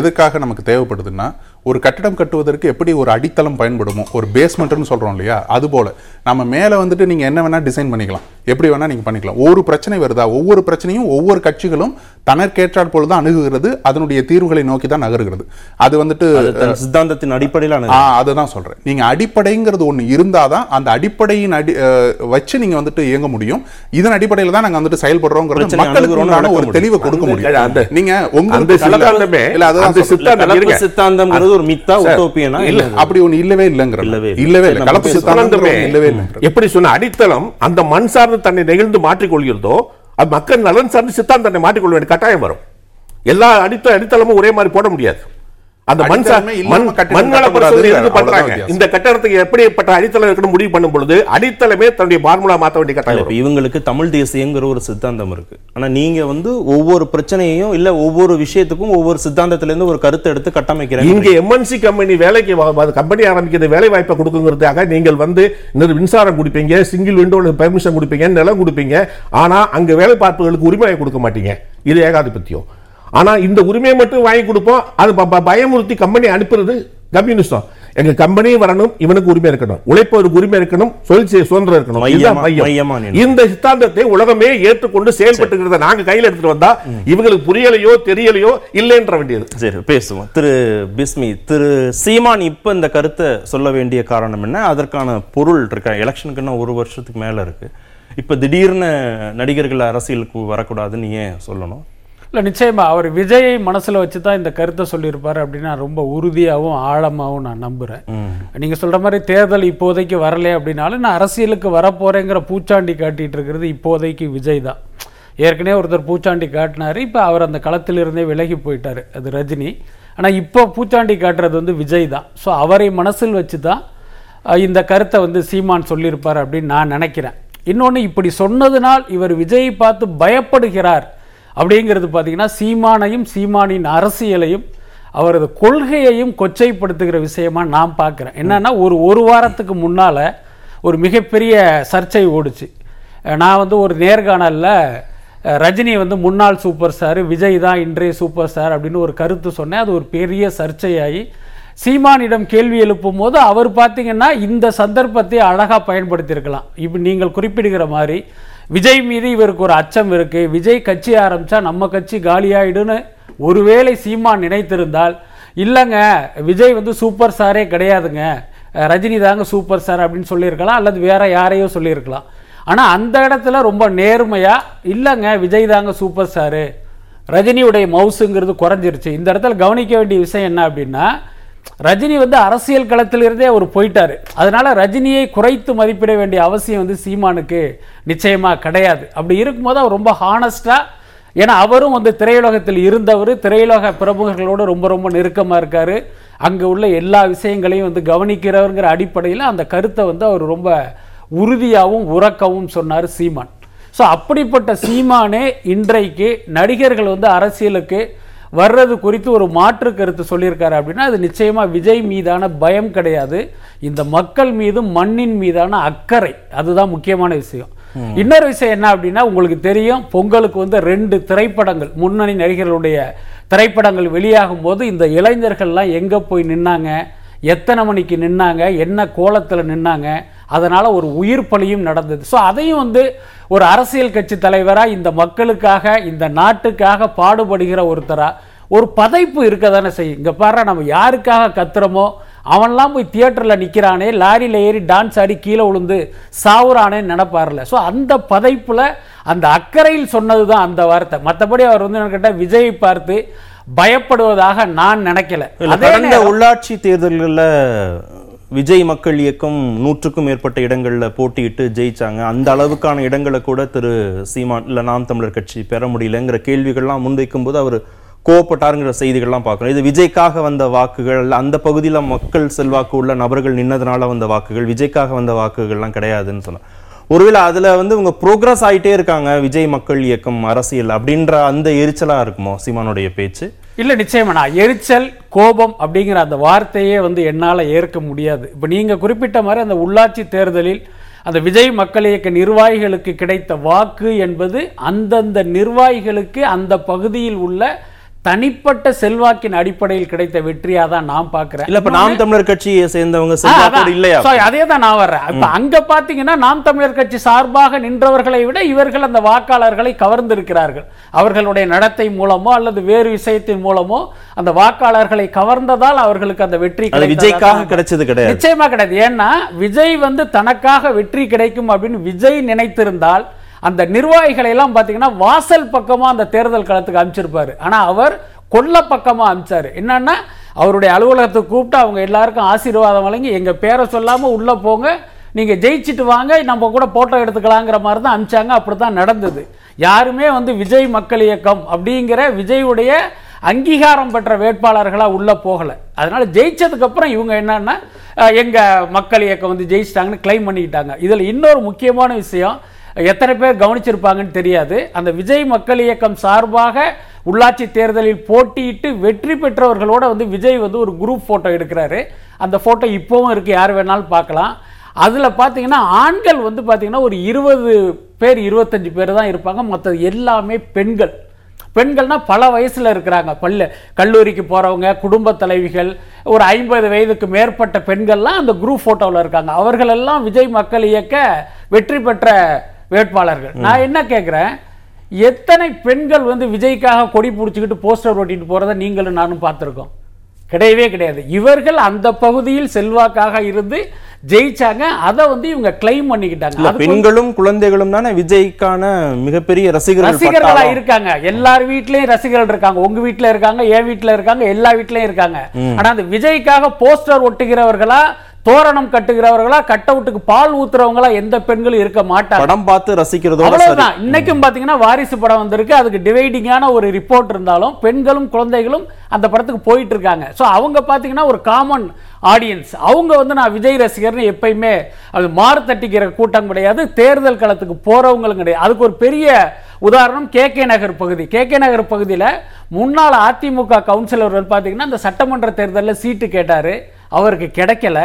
எதுக்காக நமக்கு தேவைப்படுதுன்னா, ஒரு கட்டிடம் கட்டுவதற்கு எப்படி ஒரு அடித்தளம் பயன்படுமோ, ஒரு பேஸ்மெண்ட்னு சொல்கிறோம் இல்லையா, அதுபோல் நம்ம மேலே வந்துட்டு நீங்கள் என்ன வேணால் டிசைன் பண்ணிக்கலாம், எப்படி வேணால் நீங்கள் பண்ணிக்கலாம். ஒரு பிரச்சனை வருதா, ஒவ்வொரு பிரச்சனையும் ஒவ்வொரு கட்சிகளும் தனக்கேற்றாற் போல் தான் அணுகுகிறது, அதனுடைய தீர்வுகளை நோக்கி தான் நகருகிறது. அது வந்துட்டு சித்தாந்தத்தின் அடிப்படையில் அதுதான் சொல்கிறேன். நீங்கள் அடிப்படைங்கிறது ஒன்று இருந்தால் தான் அந்த அடிப்படையின் அடி வச்சு நீங்கள் வந்துட்டு இயங்க முடியும். இதன் அடிப்படையில் தான் நாங்கள் வந்துட்டு செயல்படுறோங்கிறது மக்களுக்கு ஒரு தெளிவை கொடுக்க முடியும். நீங்கள் உங்களுக்கு ஒரு மித்தா உட்டோபியனா இல்ல, அப்படி ஒன்னு இல்லவே இல்லங்கற இல்லவே இல்ல. கலப்பு சித்தாந்தமே இல்லவே இல்ல. எப்படி சொன்ன அடித்தளம் அந்த மண் சார்ந்த தன்னை நெகிழ்ந்து மாற்றிக் கொள்கிறதோ அது மக்கள் நலன் சார்ந்த சித்தாந்தத்தை மாற்றிக் கொள்ள வேண்டிய கட்டாயம் வரும். எல்லா அடித்த அடித்தளமும் ஒரே மாதிரி போட முடியாது. அந்த மண் மண்ணள பரிசோதனை எதுக்கு பண்றாங்க? இந்த கட்டடத்துக்கு எப்படிப்பட்ட அடித்தளம் இருக்கணும் முடிவு பண்ணும் பொழுது அடித்தளமே தன்னுடைய பார்முலா மாற்ற வேண்டிய கட்டாயம். இவங்களுக்கு தமிழ் தேசியங்கிற ஒரு சித்தாந்தம் இருக்கு. ஆனா நீங்க வந்து ஒவ்வொரு பிரச்சனையையும் இல்ல ஒவ்வொரு விஷயத்துக்கும் ஒவ்வொரு சித்தாந்தத்திலிருந்து ஒரு கருத்து எடுத்து கட்டமைக்கிறாங்க. இங்க எம்என்சி கம்பெனி வேலைக்கு கம்பெனி ஆரம்பிக்கிறது வேலை வாய்ப்பை கொடுக்குங்கிறதுக்காக நீங்கள் வந்து மின்சாரம் கொடுப்பீங்க, சிங்கிள் விண்டோல பெர்மிஷன் கொடுப்பீங்க, நிலம் கொடுப்பீங்க. ஆனா அங்க வேலை பார்ப்பவர்களுக்கு உரிமையை கொடுக்க மாட்டீங்க. இது ஏகாதிபத்தியம். ஆனா இந்த உரிமையை மட்டும் வாங்கி கொடுப்போம். அது பயமுறுத்தி கம்பெனி அனுப்புறது கம்யூனிஸ்டம். எங்க கம்பெனி வரணும், இவனுக்கு உரிமை இருக்கணும், உழைப்பவருக்கு உரிமை இருக்கணும், தொழிற்சை சுதந்திரம் இருக்கணும். இந்த சித்தாந்தத்தை உலகமே ஏற்றுக்கொண்டு செயல்பட்டு நாங்க கையில் எடுத்துட்டு வந்தா இவங்களுக்கு புரியலையோ தெரியலையோ இல்லைன்ற வேண்டியது. சரி பேசுவோம். திரு பிஸ்மி, திரு சீமான் இப்ப இந்த கருத்தை சொல்ல வேண்டிய காரணம் என்ன? அதற்கான பொருள் இருக்க எலெக்ஷனுக்குன்னா ஒரு வருஷத்துக்கு மேல இருக்கு. இப்ப திடீர்னு நடிகர்கள் அரசியலுக்கு வரக்கூடாதுன்னு ஏன் சொல்லணும்? இல்லை, நிச்சயமாக அவர் விஜயை மனசில் வச்சு தான் இந்த கருத்தை சொல்லியிருப்பார் அப்படின்னு ரொம்ப உறுதியாகவும் ஆழமாகவும் நான் நம்புகிறேன். நீங்கள் சொல்கிற மாதிரி தேர்தல் இப்போதைக்கு வரலை அப்படின்னாலும் நான் அரசியலுக்கு வரப்போகிறேங்கிற பூச்சாண்டி காட்டிகிட்டு இருக்கிறது இப்போதைக்கு விஜய் தான். ஏற்கனவே ஒருத்தர் பூச்சாண்டி காட்டினார், இப்போ அவர் அந்த களத்திலிருந்தே விலகி போயிட்டார், அது ரஜினி. ஆனால் இப்போ பூச்சாண்டி காட்டுறது வந்து விஜய் தான். ஸோ அவரை மனசில் வச்சு தான் இந்த கருத்தை வந்து சீமான் சொல்லியிருப்பார் அப்படின்னு நான் நினைக்கிறேன். இன்னொன்று, இப்படி சொன்னதுனால் இவர் விஜயை பார்த்து பயப்படுகிறார் அப்படிங்கிறது பார்த்திங்கன்னா சீமானையும் சீமானின் அரசியலையும் அவரது கொள்கையையும் கொச்சைப்படுத்துகிற விஷயமாக நான் பார்க்குறேன். என்னென்னா, ஒரு ஒரு வாரத்துக்கு முன்னால் ஒரு மிகப்பெரிய சர்ச்சை ஓடுச்சு. நான் வந்து ஒரு நேர்காணலில் ரஜினி வந்து முன்னாள் சூப்பர் ஸ்டார், விஜய் தான் இன்றைய சூப்பர் ஸ்டார் அப்படின்னு ஒரு கருத்து சொன்னேன். அது ஒரு பெரிய சர்ச்சையாகி சீமானிடம் கேள்வி எழுப்பும் போது அவர் பார்த்திங்கன்னா இந்த சந்தர்ப்பத்தை அழகாக பயன்படுத்தியிருக்கலாம். இப்போ நீங்கள் குறிப்பிடுகிற மாதிரி விஜய் மீது இவருக்கு ஒரு அச்சம் இருக்குது. விஜய் கட்சி ஆரம்பித்தா நம்ம கட்சி காலியாயிடுன்னு ஒருவேளை சீமான் நினைத்திருந்தால், இல்லைங்க விஜய் வந்து சூப்பர் ஸ்டாரே கிடையாதுங்க, ரஜினி தாங்க சூப்பர் ஸ்டார் அப்படின்னு சொல்லியிருக்கலாம், அல்லது வேறு யாரையோ சொல்லியிருக்கலாம். ஆனால் அந்த இடத்துல ரொம்ப நேர்மையாக, இல்லைங்க விஜய் தாங்க சூப்பர் ஸ்டாரு, ரஜினியுடைய மவுசுங்கிறது குறைஞ்சிருச்சு. இந்த இடத்துல கவனிக்க வேண்டிய விஷயம் என்ன அப்படின்னா, ரஜினி வந்து அரசியல் களத்திலிருந்தே அவர் போயிட்டார். அதனால் ரஜினியை குறைத்து மதிப்பிட வேண்டிய அவசியம் வந்து சீமானுக்கு நிச்சயமாக கிடையாது. அப்படி இருக்கும்போது அவர் ரொம்ப ஹானஸ்டாக, ஏன்னா அவரும் வந்து திரையுலகத்தில் இருந்தவர், திரையுலக பிரபுகர்களோடு ரொம்ப ரொம்ப நெருக்கமாக இருக்கார், அங்கே உள்ள எல்லா விஷயங்களையும் வந்து கவனிக்கிறவருங்கிற அடிப்படையில் அந்த கருத்தை வந்து அவர் ரொம்ப உறுதியாகவும் உறக்கவும் சொன்னார் சீமான். ஸோ அப்படிப்பட்ட சீமானே இன்றைக்கு நடிகர்கள் வந்து அரசியலுக்கு வர்றது குறித்து ஒரு மாற்று கருத்து சொல்லியிருக்காரு அப்படின்னா அது நிச்சயமாக விஜய் மீதான பயம் கிடையாது, இந்த மக்கள் மீதும் மண்ணின் மீதான அக்கறை. அதுதான் முக்கியமான விஷயம். இன்னொரு விஷயம் என்ன அப்படின்னா, உங்களுக்கு தெரியும் பொங்கலுக்கு வந்து ரெண்டு திரைப்படங்கள், முன்னணி நடிகர்களுடைய திரைப்படங்கள் வெளியாகும் போது இந்த இளைஞர்கள்லாம் எங்கே போய் நின்னாங்க, எத்தனை மணிக்கு நின்னாங்க, என்ன கோலத்தில் நின்னாங்க, அதனால் ஒரு உயிர் பலியும் நடந்தது. ஸோ அதையும் வந்து ஒரு அரசியல் கட்சி தலைவராக, இந்த மக்களுக்காக இந்த நாட்டுக்காக பாடுபடுகிற ஒருத்தராக ஒரு பதைப்பு இருக்க தானே செய்யும். இங்கே பாரு, நம்ம யாருக்காக கத்துறோமோ அவன்லாம் போய் தியேட்டரில் நிற்கிறானே, லாரியில் ஏறி டான்ஸ் ஆடி கீழே விழுந்து சாவுறானேன்னு நினைப்பார்ல. ஸோ அந்த பதைப்பில் அந்த அக்கறையில் சொன்னது தான் அந்த வார்த்தை. மற்றபடி அவர் வந்து என்ன கேட்டால் விஜயை பார்த்து பயப்படுவதாக நான் நினைக்கல. கடந்த உள்ளாட்சி தேர்தல்களில் விஜய் மக்கள் இயக்கம் நூற்றுக்கும் மேற்பட்ட இடங்களில் போட்டியிட்டு ஜெயிச்சாங்க. அந்த அளவுக்கான இடங்களை கூட திரு சீமான் இல்லை நாம் தமிழர் கட்சி பெற முடியலங்கிற கேள்விகள்லாம் முன்வைக்கும் போது அவர் கோவப்பட்டாருங்கிற செய்திகள்லாம் பார்க்குறோம். இது விஜய்க்காக வந்த வாக்குகள், அந்த பகுதியில் மக்கள் செல்வாக்கு உள்ள நபர்கள் நின்னதுனால வந்த வாக்குகள், விஜய்க்காக வந்த வாக்குகள்லாம் கிடையாதுன்னு சொன்னார். ஒருவேளை அதில் வந்து இவங்க ப்ரோக்ரஸ் ஆகிட்டே இருக்காங்க விஜய் மக்கள் இயக்கம் அரசியல் அப்படின்ற அந்த எரிச்சலாக இருக்குமோ சீமானுடைய பேச்சு? இல்லை, நிச்சயமா நான் எரிச்சல், கோபம் அப்படிங்கிற அந்த வார்த்தையே வந்து என்னால் ஏற்க முடியாது. இப்போ நீங்கள் குறிப்பிட்ட மாதிரி அந்த உள்ளாட்சி தேர்தலில் அந்த விஜய் மக்கள் இயக்க நிர்வாகிகளுக்கு கிடைத்த வாக்கு என்பது அந்தந்த நிர்வாகிகளுக்கு அந்த பகுதியில் உள்ள தனிப்பட்ட செல்வாக்கின் அடிப்படையில் கிடைத்த வெற்றியா தான் நான் பாக்குறேன். இல்ல இப்ப நாம் தமிழர் கட்சியை சேர்ந்தவங்க செல்வாக்கோட இல்லையா? அதே தான் நான் வர்றேன். இப்ப அங்க பாத்தீங்கன்னா நாம் தமிழர் கட்சி சார்பாக நின்றவர்களை விட இவர்கள் அந்த வாக்காளர்களை கவர்ந்திருக்கிறார்கள். அவர்களுடைய நடத்தை மூலமோ அல்லது வேறு விஷயத்தின் மூலமோ அந்த வாக்காளர்களை கவர்ந்ததால் அவர்களுக்கு அந்த வெற்றி விஜய்க்காக கிடைச்சது கிடையாது, நிச்சயமா கிடையாது. ஏன்னா விஜய் வந்து தனக்காக வெற்றி கிடைக்கும் அப்படின்னு விஜய் நினைத்திருந்தால் அந்த நிர்வாகிகளை எல்லாம் பார்த்தீங்கன்னா வாசல் பக்கமாக அந்த தேர்தல் களத்துக்கு அனுப்பிச்சிருப்பாரு. ஆனால் அவர் கொல்ல பக்கமாக அனுப்பிச்சார். என்னன்னா அவருடைய அலுவலகத்துக்கு கூப்பிட்டு அவங்க எல்லாருக்கும் ஆசீர்வாதம் வழங்கி எங்கள் பேரை சொல்லாமல் உள்ளே போங்க, நீங்கள் ஜெயிச்சுட்டு வாங்க, நம்ம கூட போட்டோ எடுத்துக்கலாங்கிற மாதிரி தான் அனுப்பிச்சாங்க. அப்படி தான் நடந்தது. யாருமே வந்து விஜய் மக்கள் இயக்கம் அப்படிங்கிற விஜயுடைய அங்கீகாரம் பெற்ற வேட்பாளர்களாக உள்ளே போகலை. அதனால் ஜெயிச்சதுக்கப்புறம் இவங்க என்னன்னா எங்கள் மக்கள் இயக்கம் வந்து ஜெயிச்சிட்டாங்கன்னு கிளைம் பண்ணிக்கிட்டாங்க. இதில் இன்னொரு முக்கியமான விஷயம், எத்தனை பேர் கவனிச்சிருப்பாங்கன்னு தெரியாது, அந்த விஜய் மக்கள் இயக்கம் சார்பாக உள்ளாட்சி தேர்தலில் போட்டியிட்டு வெற்றி பெற்றவர்களோட வந்து விஜய் வந்து ஒரு குரூப் ஃபோட்டோ எடுக்கிறாரு. அந்த ஃபோட்டோ இப்போவும் இருக்குது, யார் வேணாலும் பார்க்கலாம். அதில் பார்த்தீங்கன்னா ஆண்கள் வந்து பார்த்தீங்கன்னா ஒரு இருபது பேர் இருபத்தஞ்சி பேர் தான் இருப்பாங்க, மற்றது எல்லாமே பெண்கள். பெண்கள்னால் பல வயசில் இருக்கிறாங்க, பல்ல கல்லூரிக்கு போகிறவங்க, குடும்ப தலைவிகள், ஒரு ஐம்பது வயதுக்கு மேற்பட்ட பெண்கள்லாம் அந்த குரூப் ஃபோட்டோவில் இருக்காங்க. அவர்களெல்லாம் விஜய் மக்கள் இயக்க வெற்றி பெற்ற வேட்பாளர்கள். நான் என்ன கேட்குறேன், எத்தனை பெண்கள் வந்து விஜய்க்காக கொடி பிடிச்சிக்கிட்டு போஸ்டர் ஓட்டிட்டு போகிறத நீங்களும் நானும் பார்த்துருக்கோம்? கிடையவே கிடையாது. இவர்கள் அந்த பகுதியில் செல்வாக்காக இருந்து ஜெயிச்சாங்க, அதை வந்து இவங்க கிளைம் பண்ணிக்கிட்டாங்க. பெண்களும் குழந்தைகளும் தானே விஜய்க்கான மிகப்பெரிய ரசிகர்கள், ரசிகர்களா இருக்காங்க. எல்லார் வீட்லயும் ரசிகர்கள் இருக்காங்க, உங்க வீட்டுல இருக்காங்க, என் வீட்டுல இருக்காங்க, எல்லா வீட்லயும் இருக்காங்க. ஆனா அந்த விஜய்க்காக போஸ்டர் ஒட்டுகிறவர்களா, தோரணம் கட்டுகிறவர்களா, கட் அவுட்டுக்கு பால் ஊத்துறவங்களா எந்த பெண்களும் இருக்க மாட்டாங்க. படம் பார்த்து ரசிக்கிறதோ அவ்வளவுதான். இன்னைக்கும் பாத்தீங்கன்னா வாரிசு படம் வந்திருக்கு, அதுக்கு டிவைடிங்கான ஒரு ரிப்போர்ட் இருந்தாலும் பெண்களும் குழந்தைகளும் அந்த படத்துக்கு போயிட்டு இருக்காங்க. ஸோ அவங்க பாத்தீங்கன்னா ஒரு காமன் ஆடியன்ஸ். அவங்க வந்து நான் விஜய் ரசிகர்னு எப்பயுமே அது மாறு தட்டிக்கிற கூட்டம் கிடையாது, தேர்தல் களத்துக்கு போறவங்களும் கிடையாது. அதுக்கு ஒரு பெரிய உதாரணம் கே கே நகர் பகுதி. கே கே நகர் பகுதியில் முன்னாள் அதிமுக கவுன்சிலர் பார்த்தீங்கன்னா இந்த சட்டமன்ற தேர்தலில் சீட்டு கேட்டார், அவருக்கு கிடைக்கல.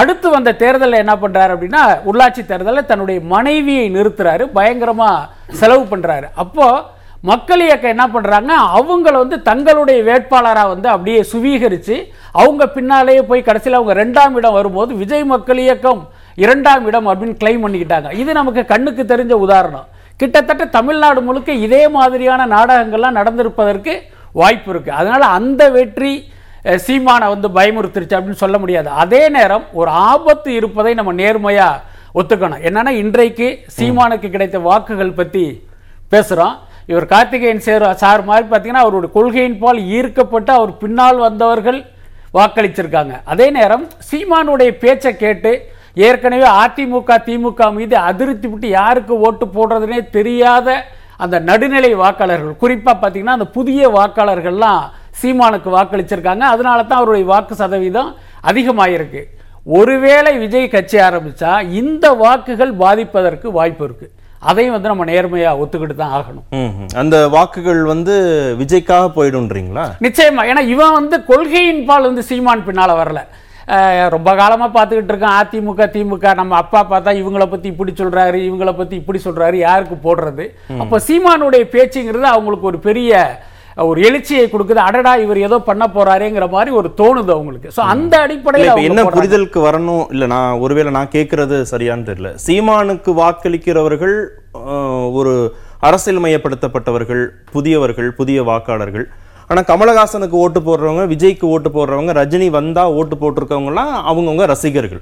அடுத்து வந்த தேர்தலில் என்ன பண்ணுறாரு அப்படின்னா உள்ளாட்சி தேர்தலில் தன்னுடைய மனைவியை நிறுத்துறாரு, பயங்கரமாக செலவு பண்ணுறாரு. அப்போது மக்கள் இயக்கம் என்ன பண்ணுறாங்க, அவங்கள வந்து தங்களுடைய வேட்பாளராக வந்து அப்படியே சுவீகரித்து அவங்க பின்னாலேயே போய் கடைசியில் அவங்க ரெண்டாம் இடம் வரும்போது விஜய் மக்கள் இயக்கம் இரண்டாம் இடம் அப்படின்னு கிளைம் பண்ணிக்கிட்டாங்க. இது நமக்கு கண்ணுக்கு தெரிஞ்ச உதாரணம். கிட்டத்தட்ட தமிழ்நாடு முழுக்க இதே மாதிரியான நாடகங்கள்லாம் நடந்திருப்பதற்கு வாய்ப்பு இருக்குது. அதனால் அந்த வெற்றி சீமானை வந்து பயமுறுத்திருச்சு அப்படின்னு சொல்ல முடியாது. அதே நேரம் ஒரு ஆபத்து இருப்பதை நம்ம நேர்மையாக ஒத்துக்கணும். என்னென்னா இன்றைக்கு சீமானுக்கு கிடைத்த வாக்குகள் பற்றி பேசுகிறோம். இவர் கார்த்திகேயன் சேர் சார் மாதிரி பார்த்தீங்கன்னா அவருடைய கொள்கையின் பால் ஈர்க்கப்பட்டு அவர் பின்னால் வந்தவர்கள் வாக்களிச்சிருக்காங்க. அதே நேரம் சீமானுடைய பேச்சை கேட்டு ஏற்கனவே அதிமுக திமுக மீது அதிருப்தி விட்டு யாருக்கு ஓட்டு போடுறதுனே தெரியாத அந்த நடுநிலை வாக்காளர்கள், குறிப்பாக பார்த்தீங்கன்னா அந்த புதிய வாக்காளர்கள்லாம் சீமானுக்கு வாக்களிச்சிருக்காங்க. அதனால தான் அவருடைய வாக்கு சதவீதம் அதிகமாகிருக்கு. ஒருவேளை விஜய் கட்சி ஆரம்பித்தா இந்த வாக்குகள் பாதிப்பதற்கு வாய்ப்பு இருக்குது. அதையும் வந்து நம்ம நேர்மையாக ஒத்துக்கிட்டு தான் ஆகணும். அந்த வாக்குகள் வந்து விஜய்க்காக போயிடும்ன்றீங்களா? நிச்சயமா. ஏன்னா இவன் வந்து கொள்கையின் பால் வந்து சீமான் பின்னால் வரல, ரொம்ப காலமாக பார்த்துக்கிட்டு இருக்கான் அதிமுக திமுக. நம்ம அப்பா பார்த்தா இவங்களை பற்றி இப்படி சொல்கிறாரு, இவங்களை பற்றி இப்படி சொல்கிறாரு, யாருக்கு போடுறது? அப்போ சீமானுடைய பேச்சுங்கிறது அவங்களுக்கு ஒரு பெரிய ஒரு எழுச்சியை கொடுக்குது. அடடா இவர் ஏதோ பண்ண போறாருங்கிற மாதிரி ஒரு தோணுது அவங்களுக்கு. ஸோ அந்த அடிப்படையில் என்ன புரிதலுக்கு வரணும்? இல்லை நான் ஒருவேளை நான் கேட்கறது சரியான்னு தெரியல. சீமானுக்கு வாக்களிக்கிறவர்கள் ஒரு அரசியல் மயப்படுத்தப்பட்டவர்கள், புதியவர்கள், புதிய வாக்காளர்கள். ஆனால் கமலஹாசனுக்கு ஓட்டு போடுறவங்க, விஜய்க்கு ஓட்டு போடுறவங்க, ரஜினி வந்தா ஓட்டு போட்டிருக்கவங்கலாம் அவங்கவுங்க ரசிகர்கள்.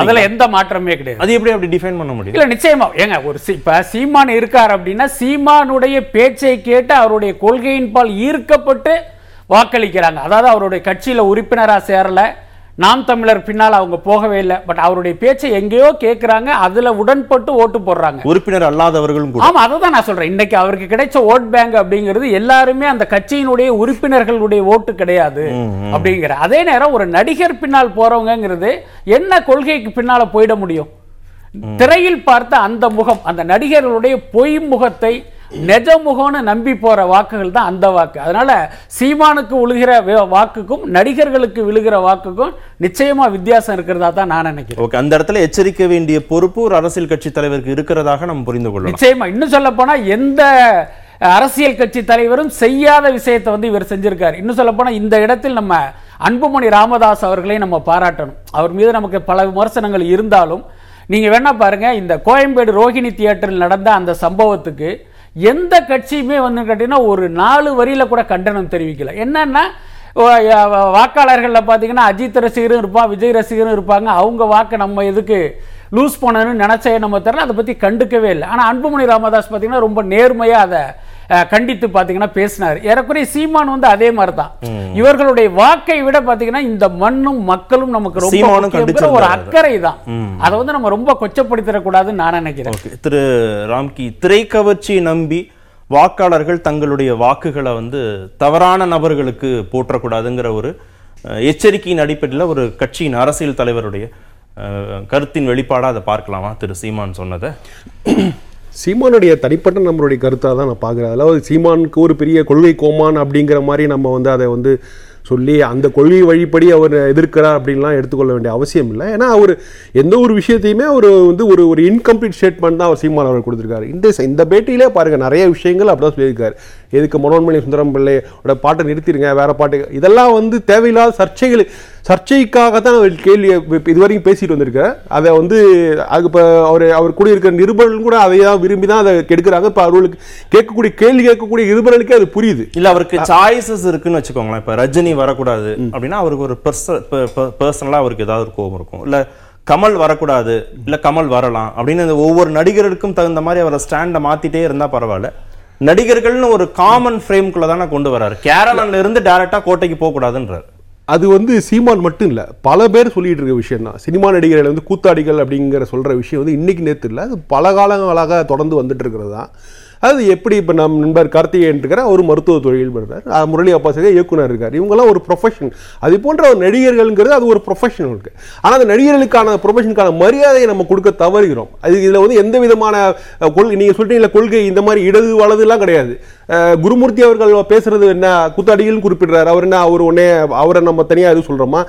அதில் எந்த மாற்றமே கிடையாது. அது எப்படி அப்படி டிஃபைன் பண்ண முடியும்? இல்லை நிச்சயமா. ஏங்க ஒரு இப்போ சீமான் இருக்கார் அப்படின்னா சீமானுடைய பேச்சை கேட்டு அவருடைய கொள்கையின் பால் ஈர்க்கப்பட்டு வாக்களிக்கிறாங்க. அதாவது அவருடைய கட்சியில் உறுப்பினராக சேரல, நாம் தமிழர் பின்னால் அவங்க போகவே இல்லை, பட் அவருடைய பேச்சை எங்கேயோ கேட்குறாங்க, அதில் உடன்பட்டு ஓட்டு போடுறாங்க. உறுப்பினர் அல்லாதவர்களும் கூட. ஆமாம், அதை தான் நான் சொல்கிறேன். இன்றைக்கி அவருக்கு கிடைச்ச ஓட் பேங்க் அப்படிங்கிறது எல்லாருமே அந்த கட்சியினுடைய உறுப்பினர்களுடைய ஓட்டு கிடையாது அப்படிங்கிற. அதே நேரம் ஒரு நடிகர் பின்னால் போகிறவங்கிறது என்ன கொள்கைக்கு பின்னால் போயிட முடியும்? திரையில் பார்த்த அந்த முகம், அந்த நடிகர்களுடைய பொய் முகத்தை நெஜ முகம்னு நம்பி போற வாக்குகள் தான் அந்த வாக்கு. அதனால சீமானுக்கு விழுகிற வாக்குக்கும் நடிகர்களுக்கு விழுகிற வாக்குக்கும் நிச்சயமா வித்தியாசம் இருக்கிறதா தான் நான் நினைக்கிறேன். ஓகே, அந்த இடத்துல எச்சரிக்க வேண்டிய பொறுப்பு ஒரு அரசியல் கட்சி தலைவருக்கு இருக்கிறதாக நம்ம புரிந்து கொள்ளணும். நிச்சயமா. இன்னும் சொல்ல போனா எந்த அரசியல் கட்சி தலைவரும் செய்யாத விஷயத்தை வந்து இவர் செஞ்சிருக்காரு. இன்னும் சொல்ல போனால் இந்த இடத்தில் நம்ம அன்புமணி ராமதாஸ் அவர்களையும் நம்ம பாராட்டணும். அவர் மீது நமக்கு பல விமர்சனங்கள் இருந்தாலும் நீங்கள் வேணா பாருங்கள், இந்த கோயம்பேடு ரோஹிணி தியேட்டரில் நடந்த அந்த சம்பவத்துக்கு எந்த கட்சியுமே வந்து கேட்டிங்கன்னா ஒரு நாலு வரியில் கூட கண்டனம் தெரிவிக்கல. என்னென்னா வாக்காளர்களில் பார்த்தீங்கன்னா அஜித் ரசிகரும் இருப்பான், விஜய் ரசிகரும் இருப்பாங்க. அவங்க வாக்கு நம்ம எதுக்கு லூஸ் பண்ணணும்னு நினச்ச நம்ம தரல, அதை பற்றி கண்டுக்கவே இல்லை. ஆனால் அன்புமணி ராமதாஸ் பார்த்தீங்கன்னா ரொம்ப நேர்மையாக அதை கண்டித்து பார்த்தீங்கன்னா பேசினார். ஏறக்குறைய சீமான் வந்து அதே மாதிரி தான். இவர்களுடைய வாக்கை விட பார்த்தீங்கன்னா இந்த மண்ணும் மக்களும் நமக்கு ரொம்ப ஒரு அக்கறை தான். அதை வந்து நம்ம ரொம்ப கொச்சப்படுத்திடக்கூடாதுன்னு நான் நினைக்கிறேன். திரு ராம்கி, திரைக்கவர்ச்சியை நம்பி வாக்காளர்கள் தங்களுடைய வாக்குகளை வந்து தவறான நபர்களுக்கு போற்றக்கூடாதுங்கிற ஒரு எச்சரிக்கையின் அடிப்படையில் ஒரு கட்சியின் அரசியல் தலைவருடைய கருத்தின் வெளிப்பாடாக அதை பார்க்கலாமா திரு சீமான் சொன்னதை? சீமானுடைய தனிப்பட்ட நம்மளுடைய கருத்தாக தான் நான் பார்க்குறேன். அதாவது சீமானுக்கு ஒரு பெரிய கொள்கை கோமான் அப்படிங்கிற மாதிரி நம்ம வந்து அதை வந்து சொல்லி அந்த கொள்கை வழிப்படி அவர் எதிர்க்கிறார் அப்படின்லாம் எடுத்துக்கொள்ள வேண்டிய அவசியம் இல்லை. ஏன்னா அவர் எந்த ஒரு விஷயத்தையுமே அவர் வந்து ஒரு ஒரு இன்கம்ப்ளீட் ஸ்டேட்மெண்ட் தான் அவர் சீமான் அவர் கொடுத்துருக்காரு. இந்த இந்த பேட்டியிலே பாருங்கள், நிறைய விஷயங்கள் அப்படி தான் சொல்லியிருக்காரு. எதுக்கு மனோன்மணி சுந்தரம் பிள்ளையோட பாட்டை நிறுத்திடுங்க, வேறு பாட்டு, இதெல்லாம் வந்து தேவையில்லாத சர்ச்சைகள், சர்ச்சைக்காக தான் அவர் கேள்வி இதுவரைக்கும் பேசிட்டு வந்திருக்கார். அதை வந்து அது இப்போ அவர் அவர் கூட இருக்கிற நிருபர்கள் கூட அதை தான் விரும்பி தான் அதை கெடுக்கிறாங்க. இப்போ அவர்களுக்கு கேட்கக்கூடிய கேள்வி கேட்கக்கூடிய நிருபர்களுக்கே அது புரியுது. இல்லை, அவருக்கு சாய்ஸஸ் இருக்குன்னு வச்சுக்கோங்களேன். இப்போ ரஜினி வரக்கூடாது அப்படின்னா அவருக்கு ஒரு பர்ச பர்சனலாக அவருக்கு ஏதாவது ஒரு கோபம் இருக்கும். இல்லை கமல் வரக்கூடாது, இல்லை கமல் வரலாம் அப்படின்னு அந்த ஒவ்வொரு நடிகருக்கும் தகுந்த மாதிரி அவரை ஸ்டாண்டை மாற்றிட்டே இருந்தால் பரவாயில்ல. நடிகர்கள்னு ஒரு காமன் ஃப்ரேம்குள்ளே தானே கொண்டு வராரு. கேரளால இருந்து டேரெக்டாக கோட்டைக்கு போகக்கூடாதுன்றார். அது வந்து சீமான் மட்டும் இல்லை, பல பேர் சொல்லிகிட்டு இருக்க விஷயம் தான். சினிமா நடிகர்கள் வந்து கூத்தாடிகள் அப்படிங்கிற சொல்கிற விஷயம் வந்து இன்றைக்கி நேற்று இல்லை, அது பல காலங்களாக தொடர்ந்து வந்துட்டு இருக்கிறது தான். அது எப்படி இப்போ நம் நண்பர் கார்த்திகேயன் இருக்கிறார், அவர் மருத்துவ தொழில் பண்ணுறார். முரளி அப்பா சேகர் இயக்குனர் இருக்கார். இவங்கெல்லாம் ஒரு ப்ரொஃபஷன். அது போன்ற ஒரு நடிகர்கள்ங்கிறது அது ஒரு ப்ரொஃபஷன் இருக்குது. ஆனால் அந்த நடிகர்களுக்கான ப்ரொஃபஷனுக்கான மரியாதையை நம்ம கொடுக்க தவறுகிறோம். அது இதில் வந்து எந்த விதமான கொள்கை, நீங்கள் சொல்லிட்டீங்களா கொள்கை இந்த மாதிரி இடது வலதுலாம் கிடையாது. குருமூர்த்தி அவர்கள் பேசுகிறது என்ன, கூத்தாடிகள் குறிப்பிடுறாரு. அவர் என்ன அவர் ஒன்னே அவரை நம்ம தனியாக எதுவும் சொல்கிறோமா?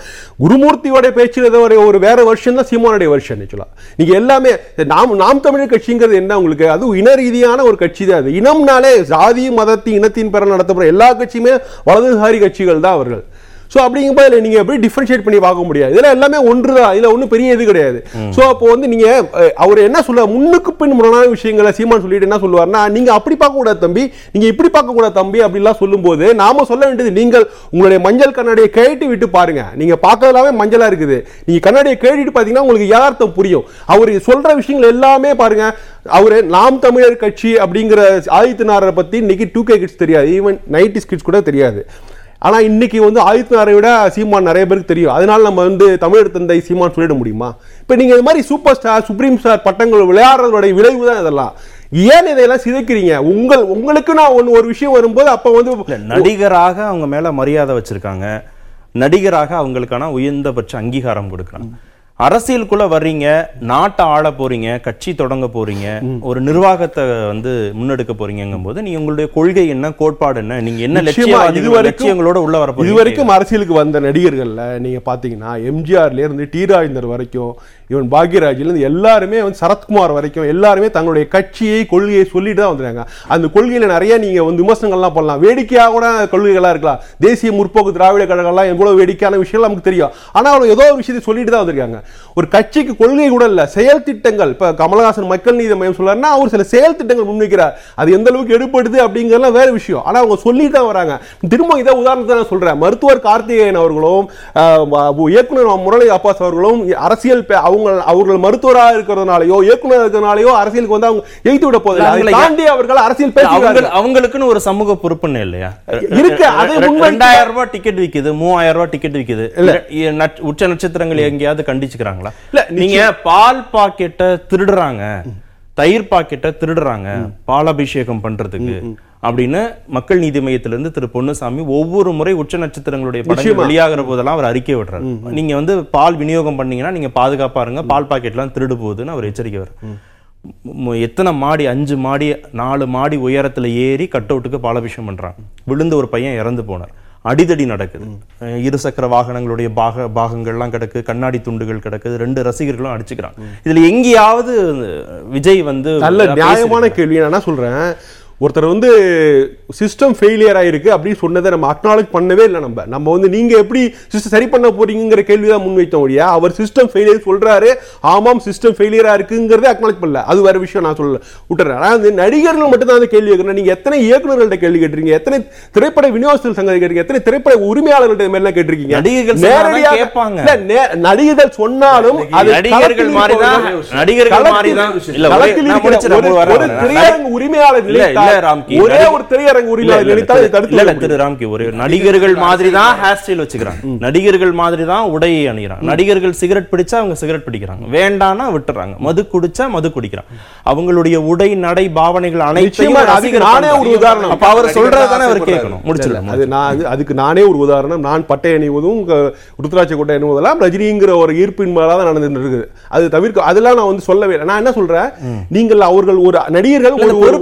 குருமூர்த்தியோடைய பேச்சுகிறத ஒரு வேறு வருஷன் தான் சீமானுடைய வருஷன். ஆக்சுவலாக நீங்கள் எல்லாமே நாம் நாம் தமிழர் கட்சிங்கிறது என்ன உங்களுக்கு, அதுவும் இன ரீதியான ஒரு கட்சி தான். இனம்னாலே ஜாதி மதத்தின் இனத்தின் பெற நடத்தப்படுற எல்லா கட்சியுமே வலதுசாரி கட்சிகள் தான் அவர்கள். ஸோ அப்படிங்கும்போது இல்லை, நீங்கள் எப்படி டிஃபரன்ஷியேட் பண்ணி பார்க்க முடியாது. இதெல்லாம் எல்லாமே ஒன்று தான், இதில் ஒன்றும் பெரிய இது கிடையாது. ஸோ அப்போ வந்து நீங்கள் அவர் என்ன சொல்ல முன்னுக்கு பின் முரணான விஷயங்களை சீமான் சொல்லிட்டு என்ன சொல்லுவார்னா, நீங்கள் அப்படி பார்க்கக்கூடாது தம்பி, நீங்கள் இப்படி பார்க்கக்கூடாது தம்பி அப்படிலாம் சொல்லும்போது நாம் சொல்ல வேண்டியது, நீங்கள் உங்களுடைய மஞ்சள் கண்ணாடியை கேட்டு விட்டு பாருங்கள், நீங்கள் பார்க்கறதுலாமே மஞ்சளாக இருக்குது, நீங்கள் கண்ணாடியை கேட்டுட்டு பார்த்தீங்கன்னா உங்களுக்கு யதார்த்தம் புரியும். அவர் சொல்கிற விஷயங்கள் எல்லாமே பாருங்கள். அவர் நாம் தமிழர் கட்சி அப்படிங்கிற ஆதித்தனாரை பற்றி இன்னைக்கு டூ கே கிட்ஸ் தெரியாது, ஈவன் நைன்டிஸ் கிட்ஸ் கூட தெரியாது. ஆனால் இன்றைக்கி வந்து ஆதித்தனாரை விட சீமான் நிறைய பேருக்கு தெரியும். அதனால் நம்ம வந்து தமிழர் தந்தை சீமான் சொல்லிட முடியுமா? இப்போ நீங்கள் இது மாதிரி சூப்பர் ஸ்டார் சுப்ரீம் ஸ்டார் பட்டங்கள் விளையாடுறதோடைய விளைவு தான் இதெல்லாம். ஏன் இதையெல்லாம் சிதைக்கிறீங்க? உங்கள் உங்களுக்கு நான் ஒன்று ஒரு விஷயம் வரும்போது அப்போ வந்து நடிகராக அவங்க மேலே மரியாதை வச்சுருக்காங்க, நடிகராக அவங்களுக்கான உயர்ந்தபட்ச அங்கீகாரம் கொடுக்குறாங்க. அரசியலுக்குள்ளே வர்றீங்க, நாட்டை ஆள போகிறீங்க, கட்சி தொடங்க போகிறீங்க, ஒரு நிர்வாகத்தை வந்து முன்னெடுக்க போகிறீங்கும் போது நீங்கள் உங்களுடைய கொள்கை என்ன, கோட்பாடு என்ன, நீங்கள் என்ன லட்சியம், இதுவரைக்குங்களோட உள்ள வர போகிறீங்க. இது வரைக்கும் அரசியலுக்கு வந்த நடிகர்களில் நீங்கள் பார்த்தீங்கன்னா எம்ஜிஆர்லேருந்து டி ராஜேந்தர் வரைக்கும், இவன் பாக்யராஜ்லேருந்து எல்லாருமே வந்து சரத்குமார் வரைக்கும் எல்லாருமே தங்களுடைய கட்சியை கொள்கையை சொல்லிட்டு தான் வந்துருக்காங்க. அந்த கொள்கையில் நிறைய நீங்கள் வந்து விமர்சனங்கள்லாம் பண்ணலாம், வேடிக்கையாக கூட கொள்கைகளாக இருக்கலாம். தேசிய முற்போக்கு திராவிட கழகம்லாம் எவ்வளோ வேடிக்கையான விஷயங்கள் நமக்கு தெரியும். ஆனால் அவங்க ஏதோ ஒரு விஷயத்தை சொல்லிட்டு தான் வந்திருக்காங்க. ஒரு கட்சிக்கு கொள்கை கூட இல்லை, செயல் திட்டங்கள். இப்போ கமலஹாசன் மக்கள் நீதி மையம் சொல்றாருன்னா அவர் சில செயல் திட்டங்கள் முன்வைக்கிறார், அது எந்த அளவுக்கு எடுப்படுது அப்படிங்கிறதுலாம் வேறு விஷயம். ஆனால் அவங்க சொல்லிட்டு தான் வராங்க. திரும்ப இதை உதாரணத்தை நான் சொல்கிறேன், மருத்துவர் கார்த்திகேயன் அவர்களும் இயக்குனர் முரளி அப்பாஸ் அவர்களும் அரசியல் அவங்கள் அவர்கள் மருத்துவராக இருக்கிறதுனாலயோ இயக்குனர் இருக்கிறதுனாலயோ அரசியலுக்கு வந்து அவங்க எய்து விட போதில்லை. அதை தாண்டி அவர்கள் அரசியல் பேசுகிறார்கள். அவங்களுக்குன்னு ஒரு சமூக பொறுப்புன்னு இல்லையா இருக்கு. ரெண்டாயிரம் ரூபாய் டிக்கெட் விற்குது, மூவாயிரம் ரூபாய் டிக்கெட் விற்குது, உச்ச நட்சத்திரங்கள் எங்கேயாவது கண்டிச்சுக்கிறாங்களா? இல்ல, நீங்க பால் பாக்கெட்டை திருடுறாங்க, தயிர் பாக்கெட்டை திருடுறாங்க பாலாபிஷேகம் பண்றதுக்கு அப்படின்னு மக்கள் நீதி மையத்திலிருந்து திரு பொன்னுசாமி ஒவ்வொரு முறை உச்ச நட்சத்திரங்களுடைய படம் வெளியாகிற போதெல்லாம் அவர் அறிக்கை விடுறாரு. நீங்க வந்து பால் விநியோகம் பண்ணீங்கன்னா நீங்க பாதுகாப்பா இருங்க, பால் பாக்கெட்லாம் திருடு போகுதுன்னு அவர் எச்சரிக்கை வர்றாரு. எத்தனை மாடி, அஞ்சு மாடி நாலு மாடி உயரத்துல ஏறி கட் அவுட்டுக்கு பாலாபிஷேகம் பண்றாங்க. விழுந்து ஒரு பையன் இறந்து போனார். அடிதடி நடக்குது. இருசக்கர வாகனங்களுடைய பாக பாகங்கள்லாம் கிடக்கு, கண்ணாடி துண்டுகள் கிடக்குது, ரெண்டு ரசிகர்களும் அடிச்சுக்கிறாங்க. இதுல எங்கேயாவது விஜய் வந்து நல்ல நியாயமான கேள்வி நான் சொல்றேன், ஒருத்தர் வந்து சிஸ்டம் ஃபெயிலியர் ஆயிருக்கு அப்படின்னு சொன்னதை நம்ம அக்னாலஜ் பண்ணவே இல்லை. நம்ம நம்ம வந்து நீங்க எப்படி சிஸ்டம் சரி பண்ண போறீங்கிற கேள்விதான் முன்வைத்தோம் ஒழிய அவர் சிஸ்டம் ஃபெயிலியர் சொல்றாரு. ஆமாம், சிஸ்டம் ஃபெயிலியரா இருக்குங்கிறத அக்னாலஜ் பண்ணல, அது வேற விஷயம். நான் சொல்ல விட்டுறேன். ஆனால் அந்த நடிகர்கள் மட்டும் தான் அந்த கேள்வி கேட்கணும். நீங்க எத்தனை இயக்குநர்கள்ட்ட கேள்வி கேட்டிருக்கீங்க, எத்தனை திரைப்பட விநியோகஸ்தர்கள் சங்கம் கேட்டிருக்கீங்க, எத்தனை திரைப்பட உரிமையாளர்கள்ட்ட மேல கேட்டிருக்கீங்க. நடிகர்கள் நேரடியாக கேட்பாங்க. நடிகர்கள் சொன்னாலும் நடிகர்கள் நடிகர்கள் உரிமையாளர்கள் ஒரே ஒரு திரையரங்கு உரிமையாளர் நடிகர்கள் மாதிரி தான் ஹேர் ஸ்டைல் வச்சுக்கிறாங்க, நடிகர்கள் மாதிரி தான் உடையை அணிகிறாங்க, நடிகர்கள் சிகரெட் பிடிச்சா அவங்க சிகரெட் பிடிக்கிறாங்க, வேண்டானா விட்டுறாங்க, மது குடிச்சா மது குடிக்கிறாங்க. அவங்களுடைய உடை நடை பாவனைகள் அனைத்தையும் நானே ஒரு உதாரணம். அப்ப அவர் சொல்றதுதானே அவர் கேட்கணும். முடிச்சலாம். அது நான் அதுக்கு நானே ஒரு உதாரணம். நான் பட்டை அணிவதும் ருத்ராட்ச கோட்டை அணிவதெல்லாம் ரஜினிங்கிற ஒரு ஈர்ப்பின் மேல தான் நடந்துட்டு இருக்குது. அது தவிர்க்க அதெல்லாம் நான் வந்து சொல்லவே இல்லை. நான் என்ன சொல்றேன், நீங்கள் அவர்கள் ஒரு நடிகர்கள் ஒரு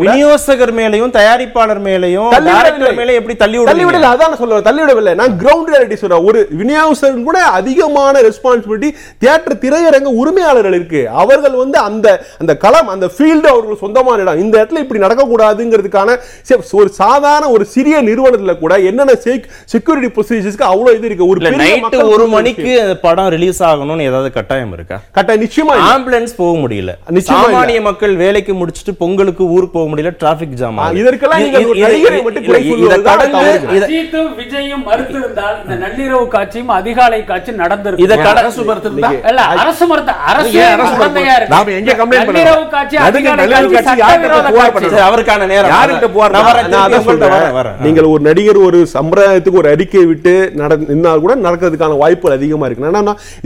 விநியோசகர் மேலையும் தயாரிப்பாளர் மேலையும் தள்ளிவிடவில்லை. நான் கிரவுண்ட் ரியாலிட்டி சொல்றேன். ஒரு விநியோசகர் கூட அதிகமான ரெஸ்பான்சிபிலிட்டி தியேட்டர் திரையரங்க உரிமையாளர்கள் இருக்கு. அவர்கள் வந்து அந்த அந்த களம், அந்த ஃபீல்டு அவர்கள் சொந்தமான இடம். இந்த இடத்துல இப்படி நடக்கக்கூடாதுங்கிறதுக்கான ஒரு சாதாரண ஒரு சிறிய நிறுவனத்தில் கூட என்னென்ன செக்யூரிட்டி ப்ரொசீஜர்ஸ்க்கு அவ்வளோ இது இருக்கு. ஒரு நைட்டு ஒரு மணிக்கு படம் ரிலீஸ் ஆகணும்னு ஏதாவது கட்டாயம் இருக்கா? கட்டாயம் நிச்சயமா. ஆம்புலன்ஸ் போக முடியல, சாமானிய மக்கள் வேலைக்கு முடிச்சுட்டு பொங்கலுக்கு ஊருக்கு போக முடியல, டிராபிக் ஜாம். இதற்கெல்லாம் விஜயும் மறுத்திருந்தால் இந்த நள்ளிரவு காட்சியும் அதிகாலை காட்சியும் நடந்திருக்கு. நீங்கள் ஒரு நடிகர் ஒரு சம்பிரதாயத்துக்கு ஒரு அறிக்கை விட்டு நடந்தால் கூட நடக்கிறதுக்கான வாய்ப்புகள் அதிகமா இருக்கு.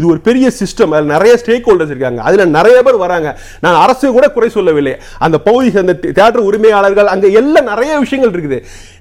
இது ஒரு பெரிய சிஸ்டம், நிறைய ஸ்டேக் ஹோல்டர்ஸ் இருக்காங்க, அதுல நிறைய பேர் வராங்க. நான் அரசு கூட குறை சொல்லவில்லை, அந்த பகுதி சேர்ந்த தியேட்டர் உரிமையாளர்கள் அங்க எல்லாம் நிறைய விஷயங்கள் இருக்குது.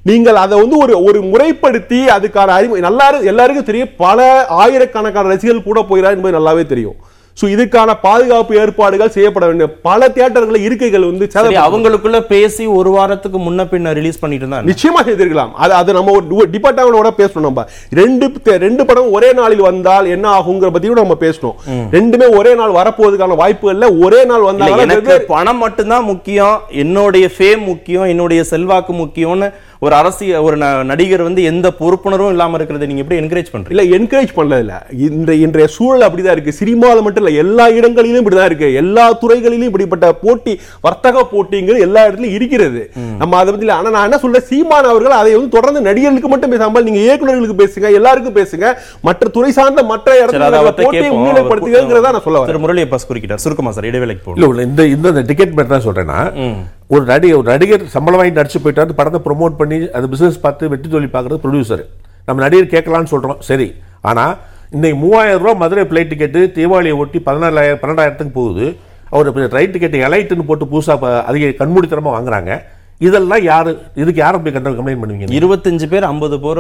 நீங்கள் அதை வந்து ஒரு ஒரு முறைப்படுத்தி அதுக்கான அறிமுகம் நல்லா எல்லாருக்கும் தெரியும். பல ஆயிரக்கணக்கான ரசிகர்கள் கூட போகிறார் என்பது நல்லாவே தெரியும். சோ இதுக்கான பாதுகாப்பு ஏற்பாடுகள் செய்யப்பட வேண்டிய பல தியேட்டர்கள இருக்கைகள் வந்து அவங்களுக்குள்ள பேசி ஒரு வாரத்துக்கு முன்ன பின்ன ரிலீஸ் பண்ணிட்டு இருந்தா நிச்சயமா செய்திருக்கலாம். அது அது நம்ம ஒரு டிபார்ட்மெண்டோட பேசணும். நம்ம ரெண்டு ரெண்டு படம் ஒரே நாளில் வந்தால் என்ன ஆகுங்கிற பத்தி நம்ம பேசணும். ரெண்டுமே ஒரே நாள் வரப்போவதுக்கான வாய்ப்பு இல்லை. ஒரே நாள் வந்தாலும் எனக்கு பணம் மட்டும்தான் முக்கியம், என்னுடைய ஃபேம் முக்கியம், என்னுடைய செல்வாக்கு முக்கியம்னு ஒரு அரசியல் ஒரு நடிகர் வந்து எந்த பொறுப்புணர்வும் இல்லாம இருக்கிறது நீங்க எப்படி என்கரேஜ் பண்றீங்க? இல்ல, என்கரேஜ் பண்ணல. இல்ல, இந்த இன்றைய சூழல் அப்படிதான் இருக்கு. சினிமாவில் மட்டும் இல்ல, எல்லா இடங்களிலும் இப்படிதான் இருக்கு. எல்லா துறைகளிலும் இப்படிப்பட்ட போட்டி, வர்த்தக போட்டிங்கிறது எல்லா இடத்துலயும் இருக்கிறது. நம்ம அதை பத்தி ஆனா நான் என்ன சொல்றேன், சீமான் அவர்கள் அதை வந்து தொடர்ந்து நடிகர்களுக்கு மட்டும் பேசாமல் நீங்க இயக்குநர்களுக்கு பேசுங்க, எல்லாருக்கும் பேசுங்க, மற்ற துறை சார்ந்த மற்ற இடத்துல போட்டியை முன்னிலைப்படுத்துகிறதா நான் சொல்ல வரேன். முரளியை பாஸ் குறிக்கிட்டார். சுருக்கமா சார், இடைவேளைக்கு போகணும். இந்த இந்த டிக்கெட் பேர் தான் சொல்றேன்னா ஒரு நடிகர் ஒரு நடிகர் சம்பளம் வாங்கி நடிச்சு போயிட்டு அந்த படத்தை ப்ரொமோட் பண்ணி அந்த பிஸ்னஸ் பார்த்து வெற்றி தோல்வி பார்க்குறது ப்ரொடியூசர். நம்ம நடிகர் கேட்கலான்னு சொல்கிறோம், சரி. ஆனால் இன்றைக்கி மூவாயிரம் ரூபா மதுரை பிளைட் டிக்கெட்டு தீபாவளியை ஒட்டி பதினாலாயிரம் பன்னெண்டாயிரத்துக்கு போகுது. அவர் ட்ரெயின் டிக்கெட்டு எலைட்டுன்னு போட்டு புதுசாக அதிக கண்மூடித்தனமாக வாங்குறாங்க. இதெல்லாம் யாரு இதுக்கு யாரும் போய் கண்ட கம்ப்ளைண்ட் பண்ணுவீங்க? இருபத்தஞ்சு பேர் ஐம்பது போற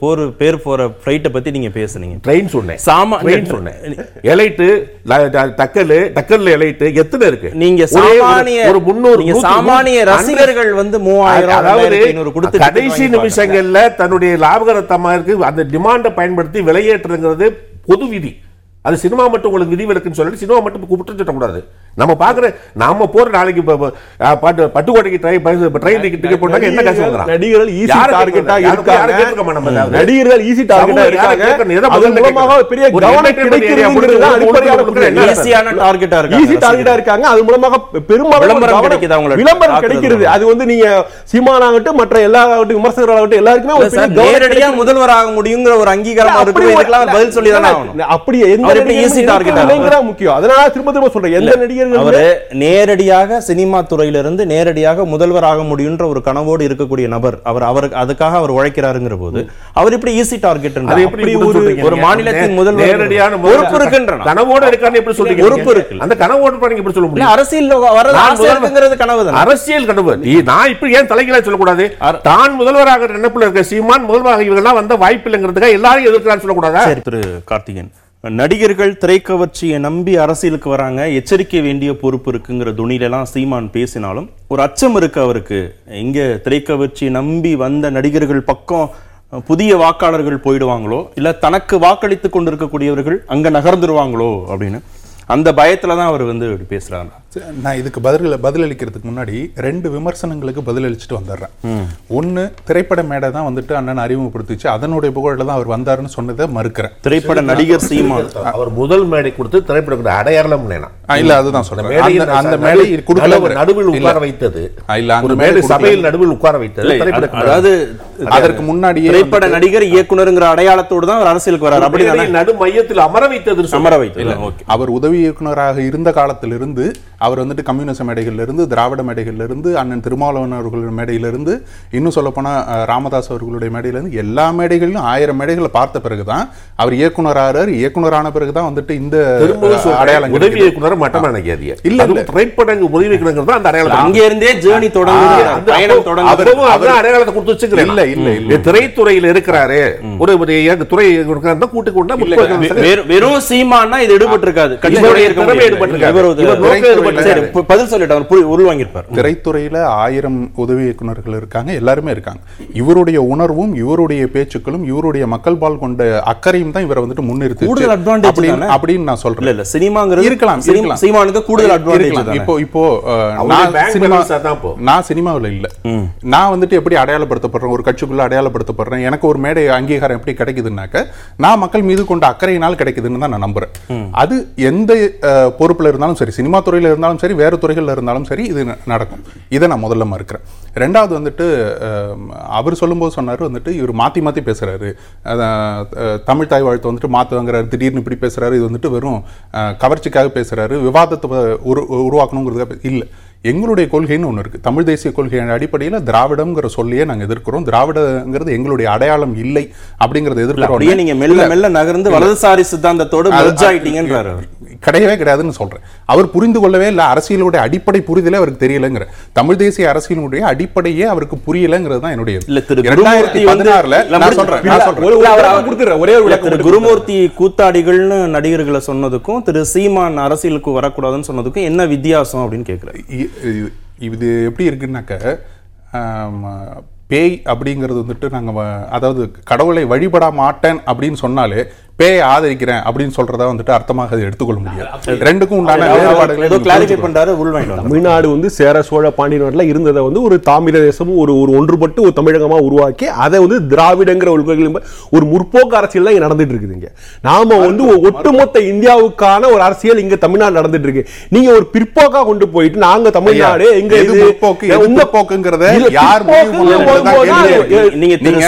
போர் பேர் போற ஃப்ளைட்டை பத்தி நீங்க பேசுனீங்க. ட்ரெயின் சொன்னேன், சாமா ட்ரெயின் சொன்னேன், எலைட்டு டக்கல் டக்கல்ல எலைட்டு எத்தனை இருக்கு? நீங்க சாமானிய ஒரு முந்நூறு சாமானிய ரசிகர்கள் வந்து மூவாயிரம் அதாவது ஐநூறு கொடுத்து கடைசி நிமிஷங்கள்ல தன்னுடைய லாபகரத்தமா இருக்கு அந்த டிமாண்டை பயன்படுத்தி விலையேற்றுங்கிறது பொது விதி. அது சினிமா மட்டும் உங்களுக்கு விதி விலக்குன்னு சொல்லிட்டு சினிமா மட்டும் கூப்பிட்டு சொல்லக்கூடாது. நம்ம பார்க்குற நாம போற நாளைக்கு பட்டுக்கோட்டைக்கு ட்ரெயின் டிக்கெட் போட்டாங்க என்ன காசு வாங்குறாங்க? நடிகர்கள் ஈஸி டார்கெட்டா இருக்காங்க. நடிகர்கள் ஈஸி டார்கெட்டா இருக்காங்க. அது மூலமாக பெரிய கவனம் கிடைக்கிறது. ஈஸியான டார்கெட்டா இருக்காங்க. ஈஸி டார்கெட்டா இருக்காங்க. அது மூலமாக பெரும்பாலும் கவனம் விளம்பரம் கிடைக்கிறது. அது வந்து நீங்க சீமானாகட்டும் மற்ற எல்லா விமர்சகர்களாகட்டும் எல்லாருக்குமே ஒரு பெரிய நேரடியா முதல்வர் ஆக முடியுங்கிற ஒரு அங்கீகாரமா இருக்கு. இதெல்லாம் பதில் சொல்லி தான ஆகணும். அப்படி எந்த ஈஸி டார்கெட்டா முக்கியம். அதனால திரும்ப திரும்ப சொல்றேன், எந்த நடிகர் அவரு நேரடியாக சினிமா துறையிலிருந்து நேரடியாக முதல்வர் ஆக முடியுன்ற ஒரு கனவோடு இருக்கக்கூடிய நபர் அவர் அவர் அதுக்காக அவர் உழைக்கிறாருங்கிற போது அவர் இப்படி ஈஸி டார்கெட் ஒரு மாநிலத்தின் முதல்வர் நேரடியான பொறுப்பு இருக்கின்ற கனவோடு இருக்கான்னு எப்படி சொல்றீங்க? பொறுப்பு இருக்கு. அந்த கனவோடு பண்ணி எப்படி சொல்ல முடியும்? அரசியல் வர அரசியல்ங்கிறது கனவுதான். அரசியல் கனவு நான் இப்படி ஏன் தலைகீழா சொல்லக்கூடாது? தான் முதல்வராக நினைப்புல இருக்க சீமான் முதல்வராக இவங்கெல்லாம் வந்த வாய்ப்பு இல்லைங்கிறதுக்காக எல்லாரும் எதிர்க்கிறான்னு சொல்லக்கூடாதா? திரு கார்த்திகேயன், நடிகர்கள் திரைக்கவர்ச்சியை நம்பி அரசியலுக்கு வராங்க, எச்சரிக்க வேண்டிய பொறுப்பு இருக்குங்கிற துணியிலலாம் சீமான் பேசினாலும் ஒரு அச்சம் இருக்கு அவருக்கு. இங்கே திரைக்கவர்ச்சியை நம்பி வந்த நடிகர்கள் பக்கம் புதிய வாக்காளர்கள் போயிடுவாங்களோ, இல்லை தனக்கு வாக்களித்து கொண்டிருக்கக்கூடியவர்கள் அங்கே நகர்ந்துருவாங்களோ அப்படின்னு அந்த பயத்தில் தான் அவர் வந்து பேசுகிறாங்க. நான் இதுக்கு பதில் பதிலளிக்கிறதுக்கு முன்னாடி ரெண்டு விமர்சனங்களுக்கு பதிலளிச்சுட்டு வந்துடுறேன். ஒன்று, திரைப்பட மேடை தான் வந்துட்டு அண்ணன் அறிமுகப்படுத்திச்சு, அதனுடைய புகழில் தான் அவர் வந்தாருன்னு சொன்னதை மறுக்கிறேன். திரைப்பட நடிகர் சீமான் அவர் முதல் மேடை கொடுத்து திரைப்பட அடையாளம் இல்லை, அதுதான் சொன்னேன். அந்த மேடை நடுவில் உட்கார வைத்தது இல்லை, அந்த மேடை சபையில் நடுவில் உட்கார வைத்தது. அதாவது அதற்கு முன்னாடியே திரைப்பட நடிகர் இயக்குனருங்கிற அடையாளத்தோடு தான் அவர் அரசியலுக்கு வர்றார். அப்படி நடு மையத்தில் அமர வைத்தது அமர வைத்தது. அவர் உதவி இயக்குனராக இருந்த காலத்திலிருந்து அவர் வந்துட்டு கம்யூனிஸ்ட் மேடைகளிலிருந்து, திராவிட மேடைகளிலிருந்து, அண்ணன் திருமாவளவன் அவர்களுடைய மேடையிலிருந்து, இன்னும் சொல்லப்போனால் ராமதாஸ் அவர்களுடைய மேடையிலிருந்து, எல்லா மேடைகளிலும் ஆயிரம் மேடைகளை பார்த்த பிறகு தான் அவர் இயக்குனராகிறார். இயக்குனரான பிறகு தான் வந்துட்டு இந்த அடையாளம் உதவி இயக்குனர் மட்டும் நினைக்காதியா இல்லை, திரைப்படங்கள் உதவி இயக்குனர் தான் அந்த அடையாளம். அங்கிருந்தே ஜேர்னி தொடர்ந்து அடையாளத்தை கொடுத்து வச்சுக்கிறேன். இல்லை இல்லை இல்லை திரைத்துறையில் இருக்கிறாரு ஒரு துறை கூட்டுக் கொண்டா வெறும் சீமானா இது எடுபட்டு இருக்காது. திரைத்துறையில ஆயிரம் உதவி இயக்குநர்கள் இருக்காங்க, எல்லாருமே இருக்காங்க. இவருடைய உணர்வும் இவருடைய பேச்சுக்களும் இவருடைய மக்கள் பால் கொண்ட அக்கறையும் தான் இவரை வந்துட்டு முன்னிறுத்தி கூடுதல் அட்வான்டேஜ் அப்படின்னு நான் சொல்றேன். இல்ல சினிமாங்கிறது இருக்கலாம், சீமானுக்கு கூடுதல் அட்வான்டேஜ். இப்போ இப்போ நான் சினிமாவில் இல்ல, நான் வந்துட்டு எப்படி அடையாளப்படுத்தப்படுறேன், ஒரு கட்சிக்குள்ள அடையாளப்படுத்தப்படுறேன், எனக்கு ஒரு மேடை அங்கீகாரம் எப்படி கிடைக்குதுன்னாக்க நான் மக்கள் மீது கொண்ட அக்கறையினால் கிடைக்குதுன்னு தான் நான் நம்புறேன். அது எந்த பொறுப்புல இருந்தாலும் சரி, சினிமா துறையில இருந்தாலும் சரி, வேறு துறைகளில் இருந்தாலும் சரி, இது நடக்கும். இதை நான் முதல்ல மறுக்கிறேன். ரெண்டாவது வந்துட்டு அவர் சொல்லும்போது சொன்னார் வந்துட்டு இவர் மாற்றி மாற்றி பேசுகிறாரு, தமிழ் தாய் வாழ்த்து வந்துட்டு மாற்றுவாங்கிறாரு, திடீர்னு இப்படி பேசுகிறாரு, இது வந்துட்டு வெறும் கவர்ச்சிக்காக பேசுகிறாரு, விவாதத்தை உரு உருவாக்கணுங்கிறதுக்காக இல்லை. எங்களுடைய கொள்கைன்னு ஒன்று இருக்குது. தமிழ் தேசிய கொள்கையின் அடிப்படையில் திராவிடம்ங்கிற சொல்லியே நாங்கள் எதிர்க்கிறோம். திராவிடங்கிறது எங்களுடைய அடையாளம் இல்லை அப்படிங்கிறத எதிர்க்கிறோம். நீங்கள் மெல்ல மெல்ல நகர்ந்து வலதுசாரி சித்தாந்தத்தோடு ஆகிட்டீங்கன்றாரு. கிடையவே கிடையாதுன்னு சொல்கிறேன். அவர் புரிந்து கொள்ளவே இல்லை. அரசியலுடைய அடிப்படை புரிதலே அவருக்கு தெரியலைங்கிற, தமிழ் தேசிய அரசியலுடைய அடிப்படையே அவருக்கு புரியலைங்கிறது தான் என்னுடைய இரண்டாயிரத்தி பதினாறுல நான் சொல்றேன். குருமூர்த்தி கூத்தாடிகள்னு நடிகர்களை சொன்னதுக்கும் திரு சீமான் அரசியலுக்கு வரக்கூடாதுன்னு சொன்னதுக்கும் என்ன வித்தியாசம் அப்படின்னு கேட்குறாரு. இது எப்படி இருக்குன்னாக்க, பேய் அப்படிங்கிறது வந்துட்டு நாங்கள் அதாவது கடவுளை வழிபட மாட்டேன் அப்படின்னு சொன்னாலே பேயை ஆதரிக்கிறேன் அப்படின்னு சொல்றதா வந்துட்டு அர்த்தமாக எடுத்துக்கொள்ள முடியாது. ரெண்டுக்கும் உண்டான வேறுபாடுகள். தமிழ்நாடு வந்து சேர சோழ பாண்டியன்ல இருந்ததை வந்து ஒரு தமிழ் தேசமும் ஒரு ஒரு ஒன்றுபட்டு ஒரு தமிழகமா உருவாக்கி அதை வந்து திராவிடங்கிற ஒரு முற்போக்கு அரசியல் தான் இங்க நடந்துட்டு இருக்குதுங்க. நாம வந்து ஒட்டுமொத்த இந்தியாவுக்கான ஒரு அரசியல் இங்க தமிழ்நாடு நடந்துட்டு இருக்கு. நீங்க ஒரு பிற்போக்கா கொண்டு போயிட்டு நாங்க தமிழ்நாடு எங்க முற்போக்கு போக்குங்கிறத யார்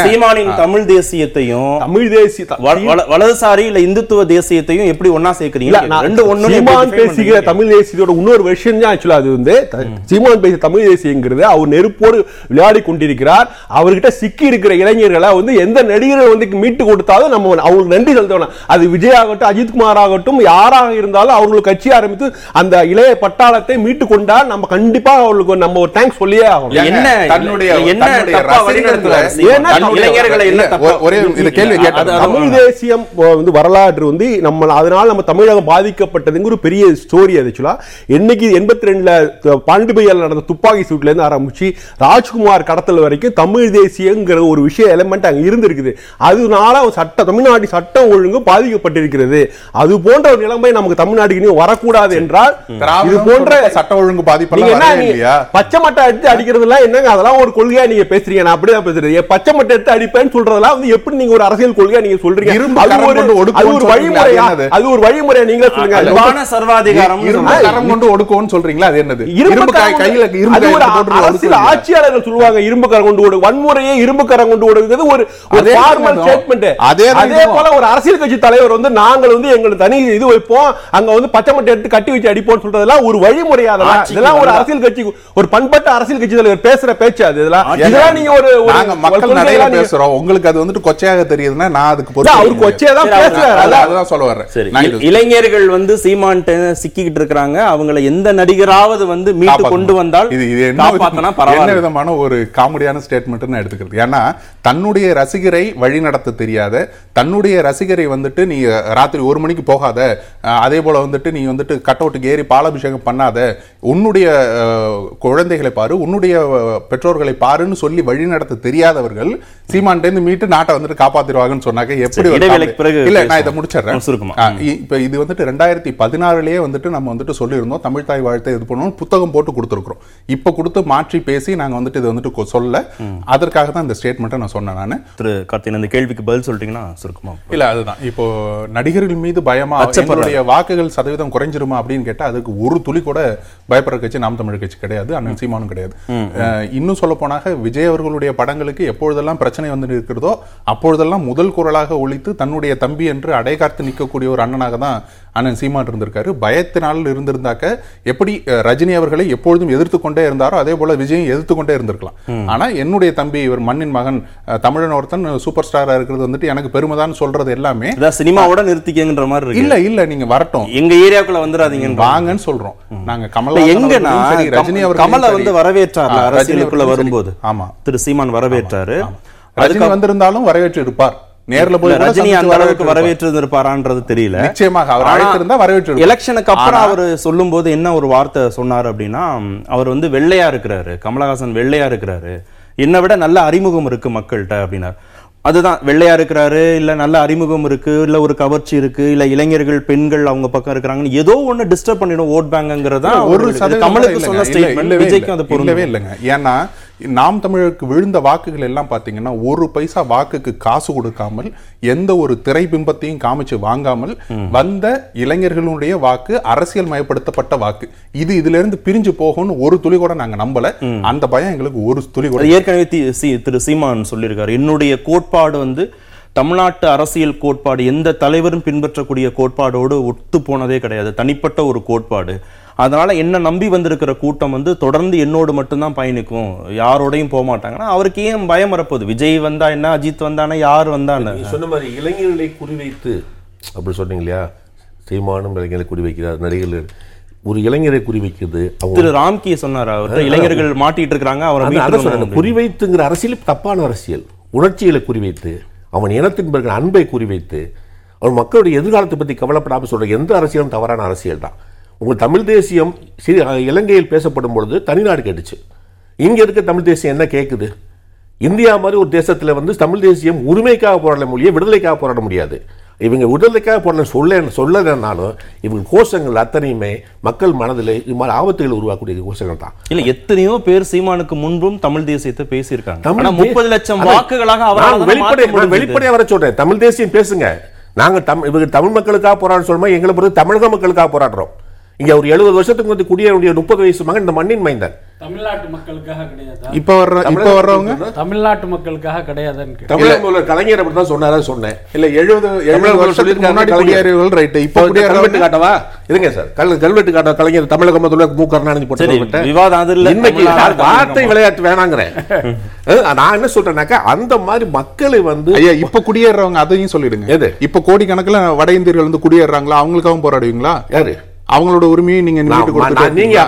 சீமானின் தமிழ் தேசியத்தையும் தமிழ் தேசிய வலது சாரி இல்ல இந்துத்துவ தேசியத்தையும் எப்படி ஒண்ணா சேர்க்கிறீங்க? ரெண்டு ஒண்ணு. சீமான் பேசுகிற தமிழ் தேசியத்தோட இன்னொரு வெர்ஷன் தான் ஆக்சுவலா அது வந்து சீமான் பேசிய தமிழ் தேசியங்கிறது அவர் நெருப்போடு விளையாடி கொண்டிருக்கிறார். அவர்கிட்ட சிக்கி இருக்கிற இளைஞர்களை வந்து எந்த நடிகரை வந்து மீட்டு கொடுத்தாலும் நம்ம அவங்களுக்கு நன்றி செலுத்தணும். அது விஜய் ஆகட்டும், அஜித்குமார் ஆகட்டும், யாராக இருந்தாலும் அவங்களுக்கு கட்சி ஆரம்பித்து அந்த இளைய பட்டாளத்தை மீட்டு கொண்டால் நம்ம கண்டிப்பா அவங்களுக்கு நம்ம ஒரு தேங்க்ஸ் சொல்லியே ஆகணும். என்ன தன்னுடைய என்ன தப்பா வழிநடத்துற ஏன்னா இளைஞர்களை என்ன தப்பா ஒரே இந்த கேள்வி கேட்டா தமிழ் தேசியம் வந்து வரலாறு வந்து நம்ம அதனால் நம்ம தமிழகம் பாதிக்கப்பட்டதுங்கிற பெரிய ஸ்டோரி. அதுச்சுலா என்னைக்கு எண்பத்தி ரெண்டுல பாண்டிபையால் நடந்த துப்பாக்கி சூட்ல இருந்து ஆரம்பிச்சு ராஜ்குமார் கடத்தல் வரைக்கும் தமிழ் தேசியங்கிற ஒரு விஷய எலிமெண்ட் அங்கே இருந்திருக்குது. அதனால சட்ட தமிழ்நாடு சட்டம் ஒழுங்கு பாதிக்கப்பட்டிருக்கிறது. அது போன்ற ஒரு நிலைமை நமக்கு தமிழ்நாட்டுக்கு இனி வரக்கூடாது என்றால் இது போன்ற சட்ட ஒழுங்கு பாதிப்பு. பச்சை மட்டை எடுத்து அடிக்கிறதுலாம் என்னங்க, அதெல்லாம் ஒரு கொள்கையா நீங்க பேசுறீங்க? நான் அப்படிதான் பேசுறேன். பச்சை மட்டை எடுத்து அடிப்பேன்னு சொல்றதெல்லாம் வந்து எப்படி நீங்க ஒரு அரசியல் கொள்கையா நீங்க சொல்றீங்க? அரசியல் கட்சி தலைவர் வந்து நாங்கள் வந்து எங்களுக்கு தனி இது வைப்போம், அங்க வந்து பச்சை மட்டை எடுத்து கட்டி வச்சு அடிப்போம் சொல்றதெல்லாம் ஒரு வழிமுறையா? இதெல்லாம் ஒரு அரசியல் கட்சி, ஒரு பண்பட்ட அரசியல் கட்சி தலைவர் பேசுற பேச்சு. அது இதெல்லாம் நீங்க ஒரு மக்கள் நிறைய பேசுறோம், உங்களுக்கு அது வந்து கொச்சையாக தெரியுதுன்னா நான் அதுக்கு பொறுப்பு. இளைஞர்கள் வந்து சீமான் சிக்கிட்டு இருக்காங்க, அவங்களை எந்த நடிகராவது வந்து மீட்டு கொண்டு வந்தால் என்ன விதமான ஒரு காமெடியான ஸ்டேட்மெண்ட் நான் எடுத்துக்கிறது? ஏன்னா தன்னுடைய ரசிகரை வழி நடத்த தெரியாத, தன்னுடைய ரசிகரை வந்துட்டு நீ ராத்திரி ஒரு மணிக்கு போகாத, அதே போல வந்துட்டு நீ வந்துட்டு கட் அவுட்டுக்கு ஏறி பாலாபிஷேகம் பண்ணாத, உன்னுடைய குழந்தைகளை பாரு, உன்னுடைய பெற்றோர்களை பாருன்னு சொல்லி வழி நடத்த தெரியாதவர்கள் சீமான்கிட்ட இருந்து மீட்டு நாட்டை வந்துட்டு காப்பாத்திடுவாங்கன்னு சொன்னாக்க எப்படி? இடைவேளைக்கு பிறகு இல்ல நான் இதை முடிச்சிடறேன் சுருக்கமா. இப்ப இது வந்துட்டு ரெண்டாயிரத்தி பதினாறுலயே வந்துட்டு நம்ம வந்துட்டு சொல்லியிருந்தோம் தமிழ் தாய் வாழ்த்தை இது பண்ணணும், புத்தகம் போட்டு கொடுத்துருக்கிறோம். இப்ப கொடுத்து மாற்றி பேசி நாங்க வந்துட்டு இது வந்துட்டு சொல்ல, அதற்காக தான் இந்த ஸ்டேட்மெண்ட்டை நான் சொன்னேன். நான் திரு கார்த்திகேயன் இந்த கேள்விக்கு பதில் சொல்லிட்டீங்கன்னா சுருக்கமா. இல்ல அதுதான், இப்போ நடிகர்கள் மீது பயமா அவருடைய வாக்குகள் சதவீதம் குறைஞ்சிருமா அப்படின்னு கேட்டா அதுக்கு ஒரு துளி கூட பயப்படுற கட்சி நாம் தமிழர் கட்சி கிடையாது, அண்ணன் சீமானும் கிடையாது. இன்னும் சொல்ல போனாக விஜய் அவர்களுடைய படங்களுக்கு எப்பொழுதெல்லாம் பிரச்சனை வந்து இருக்கிறதோ அப்பொழுதெல்லாம் முதல் குரலாக ஒழித்து தன்னுடைய தம்பி என்று அடைகாத்து நிற்கக்கூடிய ஒரு அண்ணனாக தான் அண்ணன் சீமான் இருந்திருக்காரு. பயத்தினால் இருந்திருந்தாக்க எப்படி ரஜினி அவர்களை எப்பொழுதும் எதிர்த்து கொண்டே இருந்தாரோ அதே போல விஜயும் எதிர்த்து கொண்டே இருந்திருக்கலாம். ஆனா என்னுடைய தம்பி இவர் மண்ணின் மகன் தமிழன் ஒருத்தன் சூப்பர் ஸ்டாரா இருக்கிறது வந்துட்டு எனக்கு பெருமைதான் சொல்றது எல்லாமே சினிமாவோட நிறுத்திக்கிற மாதிரி இல்ல இல்ல நீங்க வரட்டும் எங்க ஏரியாவுக்குள்ள வந்துடாதீங்க வாங்கன்னு சொல்றோம் நாங்க. கமல எங்கன்னா ரஜினி அவர் கமல வந்து வரவேற்றாரு அரசியலுக்குள்ள வரும்போது. ஆமா திரு சீமான் வரவேற்றாரு, ரஜினி வந்திருந்தாலும் வரவேற்று இருப்பார். நேர்ல போய் ரஜினி அந்த அளவுக்கு வரவேற்று இருப்பாரான்றது தெரியல. நிச்சயமாக அவர் அழைத்திருந்தா வரவேற்று. எலெக்ஷனுக்கு அப்புறம் அவர் சொல்லும் போது என்ன ஒரு வார்த்தை சொன்னார் அப்படின்னா, அவர் வந்து வெள்ளையா இருக்கிறாரு, கமலஹாசன் வெள்ளையா இருக்கிறாரு, என்னை விட நல்ல அறிமுகம் இருக்கு மக்கள்கிட்ட அப்படின்னார். அதுதான் வெள்ளையா இருக்கிறாரு இல்ல நல்ல அறிமுகம் இருக்கு இல்ல ஒரு கவர்ச்சி இருக்கு இல்ல இளைஞர்கள் பெண்கள் அவங்க பக்கம் இருக்கிறாங்கன்னு ஏதோ ஒண்ணு டிஸ்டர்ப் பண்ணிடும் ஓட் பேங்க்ங்கிறதா ஒரு கமலுக்கு சொன்ன ஸ்டேட்மெண்ட் விஜய்க்கு அது பொருந்தவே இல்லைங்க. ஏன்னா நாம் தமிழருக்கு விழுந்த வாக்குகள் எல்லாம் பார்த்தீங்கன்னா ஒரு பைசா வாக்குக்கு காசு கொடுக்காமல் எந்த ஒரு திரை பிம்பத்தையும் காமிச்சு வாங்காமல் வந்த இளைஞர்களுடைய வாக்கு அரசியல் மயப்படுத்தப்பட்ட வாக்கு. இது இதுல இருந்து பிரிஞ்சு போகும்னு ஒரு துளி கூட நாங்க நம்பல, அந்த பயம் எங்களுக்கு ஒரு துளி கூட. ஏற்கனவே திரு சீமான் சொல்லியிருக்காரு என்னுடைய கோட்பாடு வந்து தமிழ்நாட்டு அரசியல் கோட்பாடு எந்த தலைவரும் பின்பற்றக்கூடிய கோட்பாடோடு ஒத்து போனதே கிடையாது, தனிப்பட்ட ஒரு கோட்பாடு. அதனால என்ன நம்பி வந்திருக்கிற கூட்டம் வந்து தொடர்ந்து என்னோடு மட்டும்தான் பயணிக்கும், யாரோடையும் போக மாட்டாங்கன்னா அவருக்கு ஏன் பயம் வரப்போகுது? விஜய் வந்தா என்ன, அஜித் வந்தானா, யார் வந்தானே சொன்ன மாதிரி இளைஞர்களை குறிவைத்து அப்படி சொன்னீங்க இல்லையா, சீமானும் இளைஞர்களை குறிவைக்கிறார், நடிகர்கள் ஒரு இளைஞரை குறிவைக்கிறது. திரு ராம்கி சொன்னார் அவர் இளைஞர்கள் மாட்டிட்டு இருக்கிறாங்க, அவர் குறிவைத்துங்கிற அரசியல் தப்பான அரசியல், உணர்ச்சிகளை குறிவைத்து அவன் இனத்தின் பிறகு அன்பை குறிவைத்து அவன் மக்களுடைய எதிர்காலத்தை பற்றி கவலைப்படாமல் சொல்கிற எந்த அரசியலும் தவறான அரசியல் தான். உங்கள் தமிழ் தேசியம் சிறு இலங்கையில் பேசப்படும் பொழுது தனிநாடு கேட்டுச்சு, இங்கே இருக்க தமிழ் தேசியம் என்ன கேட்குது? இந்தியா மாதிரி ஒரு தேசத்தில் வந்து தமிழ் தேசியம் உரிமைக்காக போராட முடியும், விடுதலைக்காக போராட முடியாது. இவங்க விடுதலைக்காக போராட சொல்ல சொல்லலைன்னாலும் இவங்க கோஷங்கள் அத்தனையுமே மக்கள் மனதில் இது மாதிரி ஆபத்துகள் உருவாக்கக்கூடிய கோஷங்கள் தான். இல்லை எத்தனையோ பேர் சீமானுக்கு முன்பும் தமிழ் தேசியத்தை பேசியிருக்காங்க, முப்பது லட்சம் வாக்குகளாக அவரால் வெளிப்படையாக வெளிப்படையாக வர சொல்கிறேன். தமிழ் தேசியம் பேசுங்க, நாங்கள் தமிழ் இவங்க தமிழ் மக்களுக்காக போராட சொல்லுமா, எங்களை பொறுத்து தமிழக மக்களுக்காக போராடுறோம். இங்க ஒரு எழுபது வருஷத்துக்கு வந்து குடியேறிய முப்பது வயசு மகன் இந்த மண்ணின் மைந்தன் தமிழ்நாட்டு மக்களுக்காக கிடையாது, இப்ப வர்ற இப்ப வர்றவங்க தமிழ்நாட்டு மக்களுக்காக கிடையாதுன்னு தமிழக கலைஞர் அப்படிதான் சொன்னாரா சொன்னேன் இல்ல எழுபது எழுபது வருஷத்துக்கு ரைட்டு. இப்போ கல்வெட்டு காட்டவா இருங்க சார், கல்வெட்டு காட்ட கலைஞர் தமிழக முதல்வர் மு கருணாநிதி போட்டு விவாதம் அது இல்லை. இன்னைக்கு வார்த்தை விளையாட்டு வேணாங்கிறேன். நான் என்ன சொல்றேன்னாக்கா அந்த மாதிரி மக்களை வந்து இப்ப குடியேறவங்க அதையும் சொல்லிடுங்க. எது இப்ப கோடிக்கணக்கில் வட இந்தியர்கள் வந்து குடியேறாங்களா, அவங்களுக்காகவும் போராடுவீங்களா? யாரு அவங்களோட உரிமையை நீங்க புரிஞ்சுக்கிறீங்களா இல்லையா?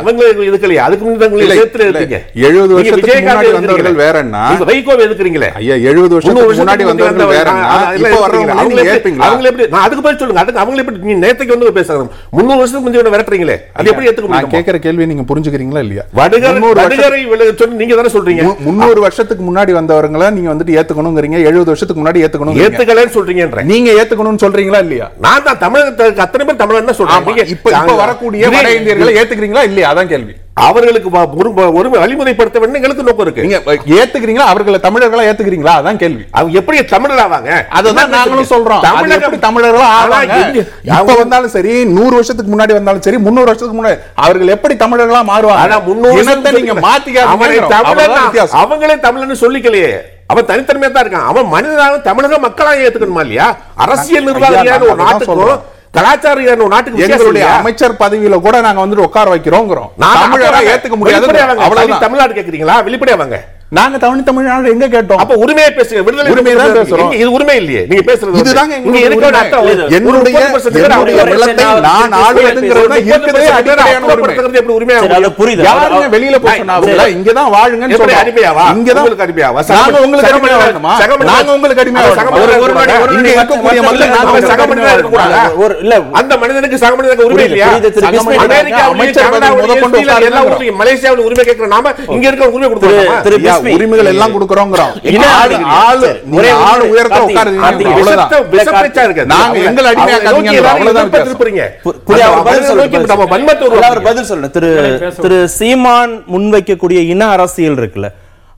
நீங்க தானே சொல்றீங்க முன்னூறு வருஷத்துக்கு முன்னாடி வந்தவர்களை நீங்க வந்துட்டு ஏத்துக்கணும்ங்கறீங்க, எழுபது வருஷத்துக்கு முன்னாடி ஏத்துக்கணும் ஏத்துக்கலன்னு சொல்றீங்க, நீங்க ஏத்துக்கணும்னு சொல்றீங்களா இல்லையா? நான் தான் தமிழகத்துக்கு அத்தனை பேர் தமிழ் என்ன சொல்றீங்க வரக்கூடிய வட இந்தியர்களை ஏத்துக்கிறீங்களா இல்லையா? அதான் கேள்வி. அவர்களுக்கு ஒரு வழிமுறைப்படுத்த வேண்டும் எங்களுக்கு நோக்கம் இருக்கு. நீங்க ஏத்துக்கிறீங்களா அவர்களை தமிழர்களா ஏத்துக்கிறீங்களா? அதான் கேள்வி. அவங்க எப்படி தமிழர் ஆவாங்க அதான் நாங்களும் சொல்றோம். தமிழர் எப்படி தமிழர்களா ஆவாங்க? இப்ப வந்தாலும் சரி, நூறு வருஷத்துக்கு முன்னாடி வந்தாலும் சரி, முன்னூறு வருஷத்துக்கு முன்னாடி அவர்கள் எப்படி தமிழர்களா மாறுவாங்க? ஆனா முன்னூறு வருஷத்தை நீங்க மாத்திக்க அவங்களே தமிழன்னு சொல்லிக்கலையே, அவன் தனித்தன்மையா தான் இருக்கான். அவன் மனிதனாக தமிழக மக்களாக ஏத்துக்கணுமா இல்லையா? அரசியல் நிர்வாகியாக ஒரு நாட்டுக்கும் கலாச்சார நாட்டுக்கு எங்களுடைய அமைச்சர் பதவியில கூட நாங்க வந்து உட்கார வைக்கிறோம். தமிழரா ஏத்துக்க முடியாது, அவ்வளவு தமிழ்நாடு கேக்குறீங்களா? வெளிப்படையாவாங்க. நாங்க தமிழ் தமிழ்நாடு எங்க கேட்டோம்? அப்ப உரிமையா பேசுங்க, விடுதலை உரிமையா பேசுறோம். இது உரிமை இல்லையே நீங்க பேசுறது. இதுதாங்க இங்க இருக்கிற அர்த்தம். என்னுடைய என்னுடைய நிலத்தை நான் ஆளுதுங்கறதுனா இருக்கதே அடிமையான உரிமை. எப்படி உரிமையா அது புரியுது? யாருங்க வெளியில போறாங்களா இங்க தான் வாழுங்கன்னு சொல்ற அடிமையாவா? இங்க தான் உங்களுக்கு அடிமையாவா? நாங்க உங்களுக்கு அடிமையா வேணுமா? நாங்க உங்களுக்கு அடிமையா ஒரு ஒரு நாடி இங்க இருக்க கூடிய மக்கள் நாங்க சகமனிதா இருக்க கூடாதா? ஒரு இல்ல அந்த மனிதனுக்கு சகமனிதாக்கு உரிமை இல்லையா? அமெரிக்கா அமைச்சர் முதல்ல கொண்டு எல்லா ஊருக்கு மலேசியாவுல உரிமை கேக்குற நாம இங்க இருக்க உரிமை கொடுக்கறோமா? உரிமைகள் எல்லாம் கொடுக்கறோம்ங்கறோம். நாங்க எங்க அடிமையாக்காதீங்க. பதில் சொல்லுங்க. திரு திரு சீமான் முன்வைக்கக்கூடிய இன அரசியல் இருக்குல்ல,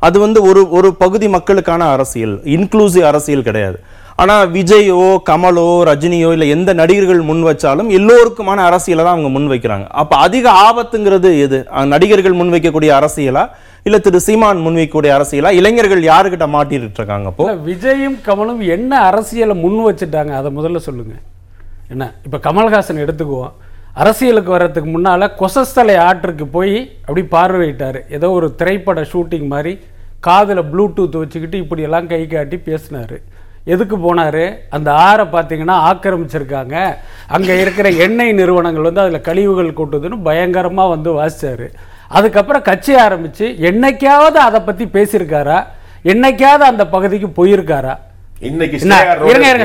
அது வந்து ஒரு ஒரு பகுதி மக்களுக்கான அரசியல், இன்க்ளூசிவ் அரசியல் கிடையாது. ஆனா விஜயோ கமலோ ரஜினியோ இல்ல எந்த நடிகர்கள் முன் வச்சாலும் எல்லோருக்குமான அரசியலை தான் அவங்க முன்வைக்கிறாங்க. அப்ப அதிக ஆபத்துங்கிறது எது? நடிகர்கள் முன்வைக்கக்கூடிய அரசியலா, இல்ல திரு சீமான் முன்வைக்கக்கூடிய அரசியலா? இளைஞர்கள் யாருக்கிட்ட மாட்டிட்டு இருக்காங்க? அப்போ விஜயும் கமலும் என்ன அரசியலை முன் வச்சுட்டாங்க அதை முதல்ல சொல்லுங்க. என்ன இப்ப கமலஹாசன் எடுத்துக்குவோம், அரசியலுக்கு வர்றதுக்கு முன்னால கொசஸ்தலை ஆற்றுக்கு போய் அப்படி பார்வையிட்டாரு, ஏதோ ஒரு திரைப்பட ஷூட்டிங் மாதிரி காதுல ப்ளூடூத் வச்சுக்கிட்டு இப்படி எல்லாம் கை காட்டி பேசினாரு. எதுக்கு போனார்? அந்த ஆறை பார்த்தீங்கன்னா ஆக்கிரமிச்சிருக்காங்க, அங்கே இருக்கிற எண்ணெய் நிறுவனங்கள் வந்து அதில் கழிவுகள் கொட்டுதுன்னு பயங்கரமாக வந்து வாசித்தார். அதுக்கப்புறம் கட்சி ஆரம்பித்து என்னைக்காவது அதை பற்றி பேசியிருக்காரா? என்னைக்காவது அந்த பகுதிக்கு போயிருக்காரா? நடிகர்களுக்குமே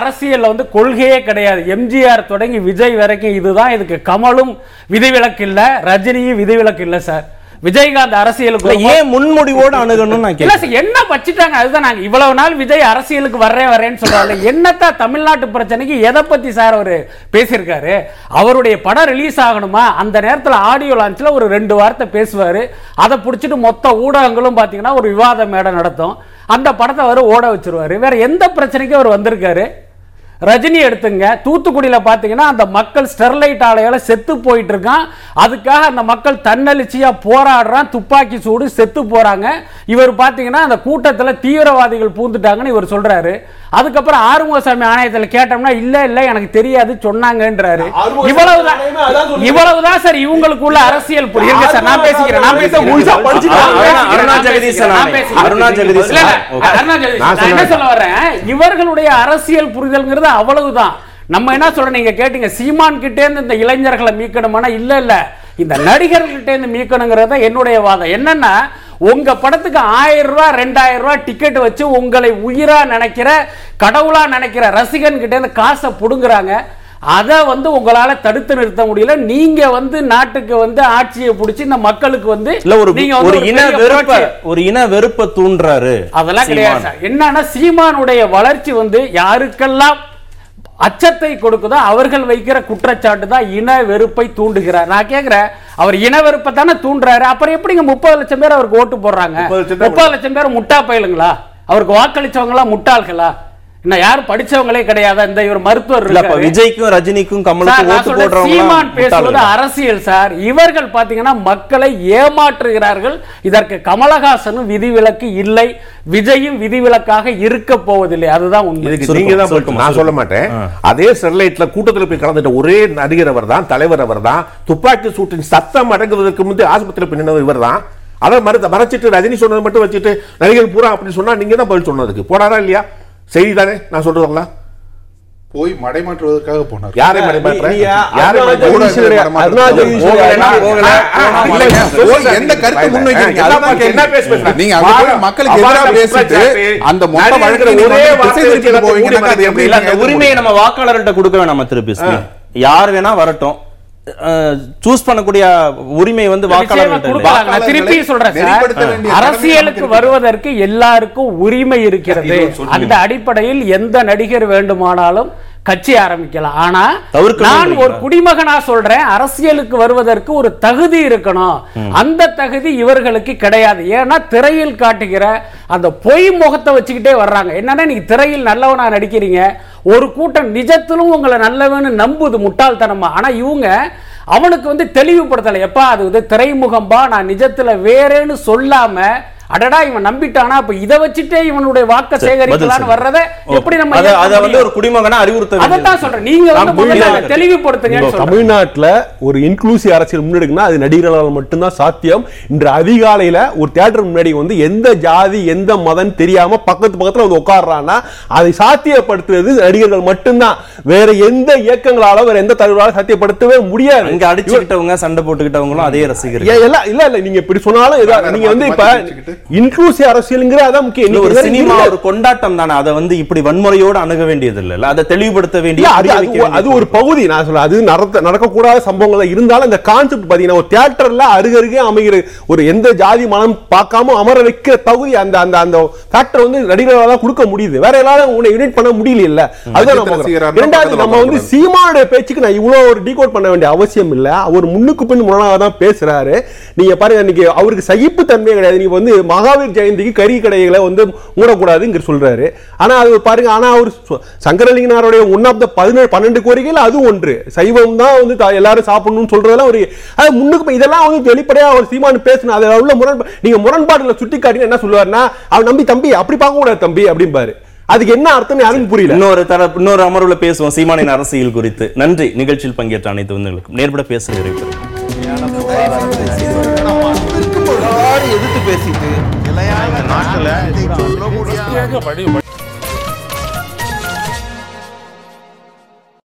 அரசியல் வந்து கொள்கையே கிடையாது. எம்ஜிஆர் தொடங்கி விஜய் வரைக்கும் இதுதான். இதுக்கு கமலும் விதிவிலக்கு இல்ல, ரஜினியும் விதிவிலக்கு இல்ல சார். விஜயகாந்த் அரசியலுக்கு ஏன் முன்முடிவோடு அணுகணும்னு என்ன வச்சுட்டாங்க? அதுதான் நாங்க இவ்வளவு நாள் விஜய் அரசியலுக்கு வர்றேன் வரேன்னு சொல்றாரு. என்னத்தா தமிழ்நாட்டு பிரச்சனைக்கு எதை பத்தி சார் அவரு பேசியிருக்காரு? அவருடைய படம் ரிலீஸ் ஆகணுமா, அந்த நேரத்தில் ஆடியோ லான்ச்ல ஒரு ரெண்டு வார்த்தை பேசுவாரு, அதை பிடிச்சிட்டு மொத்த ஊடகங்களும் பாத்தீங்கன்னா ஒரு விவாத மேடை நடத்தும், அந்த படத்தை அவரு ஓட வச்சிருவாரு. வேற எந்த பிரச்சனைக்கும் அவர் வந்திருக்காரு? ரஜினி எடுத்துங்க, தூத்துக்குடியில் பார்த்தீங்கன்னா அந்த மக்கள் ஸ்டெர்லைட் ஆலையால் செத்து போயிட்டு இருக்கான், அதுக்காக அந்த மக்கள் தன்னெழுச்சியாக போராடுறான், துப்பாக்கி சூடு செத்து போகிறாங்க. இவர் பார்த்தீங்கன்னா அந்த கூட்டத்தில் தீவிரவாதிகள் பூந்துட்டாங்கன்னு இவர் சொல்கிறாரு. அதுக்கப்புறம் ஆறுமுகசாமி ஆணையத்தில் கேட்டோம்னா இல்லை இல்லை எனக்கு தெரியாது சொன்னாங்கன்றாரு. இவ்வளவுதான் இவ்வளவுதான் சார் இவங்களுக்குள்ள அரசியல். புரியுங்க சார், நான் பேசிக்கிறேன், நான் பேசுகிறேன், என்ன சொல்ல வர்றேன், இவர்களுடைய அரசியல் புரிதல்ங்கிறது அவ்வளவுதான். நம்ம என்ன சொல்றோம், நீங்க கேட்டீங்க சீமான் கிட்டே இருந்து இந்த இளைஞர்களை மீட்கணும்னா இல்ல இல்ல இந்த நடிகர்கிட்டே இருந்து மீட்கணுங்கிறத என்னுடைய வாதம். என்னன்னா உங்க படத்துக்கு ஆயிரம் ரூபாய் ரெண்டாயிரம் ரூபாய் டிக்கெட் வச்சு உங்களை உயிரா நினைக்கிற கடவுளா நினைக்கிற ரசிகன் கிட்டே இருந்து காசை புடுங்குறாங்க, அதை வந்து உங்களால தடுத்து நிறுத்த முடியல. நீங்க வந்து நாட்டுக்கு வந்து ஆட்சியை பிடிச்சி இந்த மக்களுக்கு வந்து ஒரு இன வெறுப்ப ஒரு இன வெறுப்ப தூண்டுறாரு. அதெல்லாம் கிடையாது. என்னன்னா சீமானுடைய வளர்ச்சி வந்து யாருக்கெல்லாம் அச்சத்தை கொடுக்குதோ அவர்கள் வைக்கிற குற்றச்சாட்டு தான் இன வெறுப்பை தூண்டுகிறார். நான் கேட்கிறேன், அவர் இன வெறுப்பை தானே தூண்டுறாரு, அப்புறம் எப்படிங்க முப்பது லட்சம் பேர் அவருக்கு ஓட்டு போடுறாங்க? முப்பது லட்சம் பேர் முட்டா பயலுங்களா? அவருக்கு வாக்களிச்சவங்களா முட்டாள்களா? என்ன யாரும் படிச்சவங்களே கிடையாது. இந்த இவர் மருத்துவர் இல்ல, விஜய்க்கும் ரஜினிக்கும் கமலுக்கும் சீமான் பேசுவது அரசியல் சார். இவர்கள் பாத்தீங்கன்னா மக்களை ஏமாற்றுகிறார்கள். இதற்கு கமலஹாசனும் விதிவிலக்கு இல்லை, விஜயும் விதிவிலக்காக இருக்க போவதில்லை. அதுதான் உண்மை. நான் சொல்ல மாட்டேன். அதே ஸ்டெர்லைட்ல கூட்டத்தில் போய் கலந்துட்ட ஒரே நடிகர் அவர் தான், தலைவர் அவர் தான். துப்பாக்கி சூட்டின் சத்தம் அடங்குவதற்கு முந்தைய ஆஸ்பத்திரி பின்னவர் இவர் தான். அதை மறைச்சிட்டு ரஜினி சொன்னது மட்டும் வச்சுட்டு நடிகர் பூரா அப்படின்னு சொன்னா நீங்க தான் பதில் சொன்னதுக்கு போனாரா இல்லையா? செய்திதானே நான் சொல்றதுங்களா? போய் மடைமாற்றுவதற்காக போனார். யாரை உரிமையை நம்ம வாக்காளர்கிட்ட கொடுக்க வேணாம். திருப்பி யார் வேணா வரட்டும், சூஸ் பண்ணக்கூடிய உரிமை வந்து வாக்காளர். திருப்பி சொல்றேன், அரசியலுக்கு வருவதற்கு எல்லாருக்கும் உரிமை இருக்கிறது. அந்த அடிப்படையில் எந்த நடிகர் வேண்டுமானாலும் கட்சி ஆரம்பிக்கலாம். ஆனா நான் ஒரு குடிமகனா சொல்றேன், அரசியலுக்கு வருவதற்கு ஒரு தகுதி இருக்கணும். அந்த தகுதி இவர்களுக்கு கிடையாது. ஏன்னா திரையில் காட்டுகிற அந்த பொய் முகத்தை வச்சுக்கிட்டே வர்றாங்க. என்னன்னா நீங்க திரையில் நல்லவனா நடிக்கிறீங்க, ஒரு கூட்டம் நிஜத்திலும் உங்களை நல்லவன்னு நம்புது முட்டாள்தனமா. ஆனா இவங்க அவனுக்கு வந்து தெளிவுபடுத்தலை, எப்பா அது வந்து திரைமுகம்பா, நான் நிஜத்துல வேறேன்னு சொல்லாம அடடா இவன் நம்பிட்டானா, அப்ப இதை வச்சுட்டே இவனுடைய வாக்க சேகரிக்கலான்னு வர்றதை எப்படி நம்ம அதை வந்து ஒரு குடிமகனா அறிவுறுத்த, அதான் சொல்றேன். நீங்க வந்து தெளிவுபடுத்துங்க. தமிழ்நாட்டுல ஒரு இன்க்ளூசிவ் அரசியல் முன்னெடுக்குன்னா அது நடிகர்களால் மட்டும்தான் சாத்தியம். இன்று அதிகாலையில ஒரு தியேட்டர் முன்னாடி வந்து எந்த ஜாதி எந்த மதம் தெரியாம பக்கத்து பக்கத்துல வந்து உட்கார்றான்னா அதை சாத்தியப்படுத்துறது நடிகர்கள் மட்டும்தான். வேற எந்த இயக்கங்களால வேற எந்த தலைவராலும் சாத்தியப்படுத்தவே முடியாது. இங்க அடிச்சுக்கிட்டவங்க சண்டை போட்டுக்கிட்டவங்களும் அதே ரசிகர்கள் இல்ல இல்ல இல்ல நீங்க இப்படி சொன்னாலும் நீங்க வந்து இப்ப இன்க்ளூசிவ் அரசியல்ங்கிற அதான் முக்கியம். ஒரு சினிமா ஒரு கொண்டாட்டம் தானே, அதை வந்து இப்படி வன்முறையோடு அணுக வேண்டியது இல்ல, அதை தெளிவுபடுத்த வேண்டிய அது ஒரு பகுதி. நான் சொல்ல அது நடக்கக்கூடாத சம்பவங்கள் இருந்தாலும் இந்த கான்செப்ட் பாத்தீங்கன்னா ஒரு தியேட்டர்ல அருகருகே அமைகிற ஒரு எந்த ஜாதி மனம் பார்க்காம அமர வைக்கிற தகுதி அந்த அந்த அந்த ஃபேக்டர் வந்து நடிகர்களால தான் கொடுக்க முடியுது. வேற எல்லாரும் உன்னை யூனிட் பண்ண முடியல இல்ல. அதுதான் ரெண்டாவது, நம்ம வந்து சீமானுடைய பேச்சுக்கு நான் இவ்வளவு ஒரு டீகோட் பண்ண வேண்டிய அவசியம் இல்ல. அவர் முன்னுக்கு பின் முரணாக தான் பேசுறாரு. நீங்க பாருங்க இன்னைக்கு அவருக்கு சகிப்பு தன்மை கிடையாது. நீங்க வந்து மகாவீர் ஜெயந்திக்கு கறி கடைகளை வந்து மூடக்கூடாதுங்கிற சொல்றாரு. ஆனா அது பாருங்க, ஆனா அவர் சங்கரலிங்கனாருடைய ஒன் ஆஃப் த பதினேழு பன்னெண்டு கோரிக்கைகள் அது ஒன்று சைவம் தான் வந்து எல்லாரும் சாப்பிடணும்னு சொல்றதெல்லாம் ஒரு முன்னுக்கு இதெல்லாம் வந்து வெளிப்படையா அவர் சீமானு பேசணும். அதில் உள்ள முரண்பா நீங்க முரண்பாடுகளை சுட்டி காட்டினா என்ன சொல்லுவாருன்னா, அவன் நம்பி தம்பி அப்படி பார்க்க கூடாது தம்பி அப்படின்பாரு. அதுக்கு என்ன அர்த்தம் யாரும் புரியல. இன்னொரு தரப்பு இன்னொரு அமர்வுல பேசுவோம் சீமானின் அரசியல் குறித்து. நன்றி. நிகழ்ச்சியில் பங்கேற்ற அனைத்து விருந்தினர்களுக்கும். நேர்பட பேசுகிறேன்.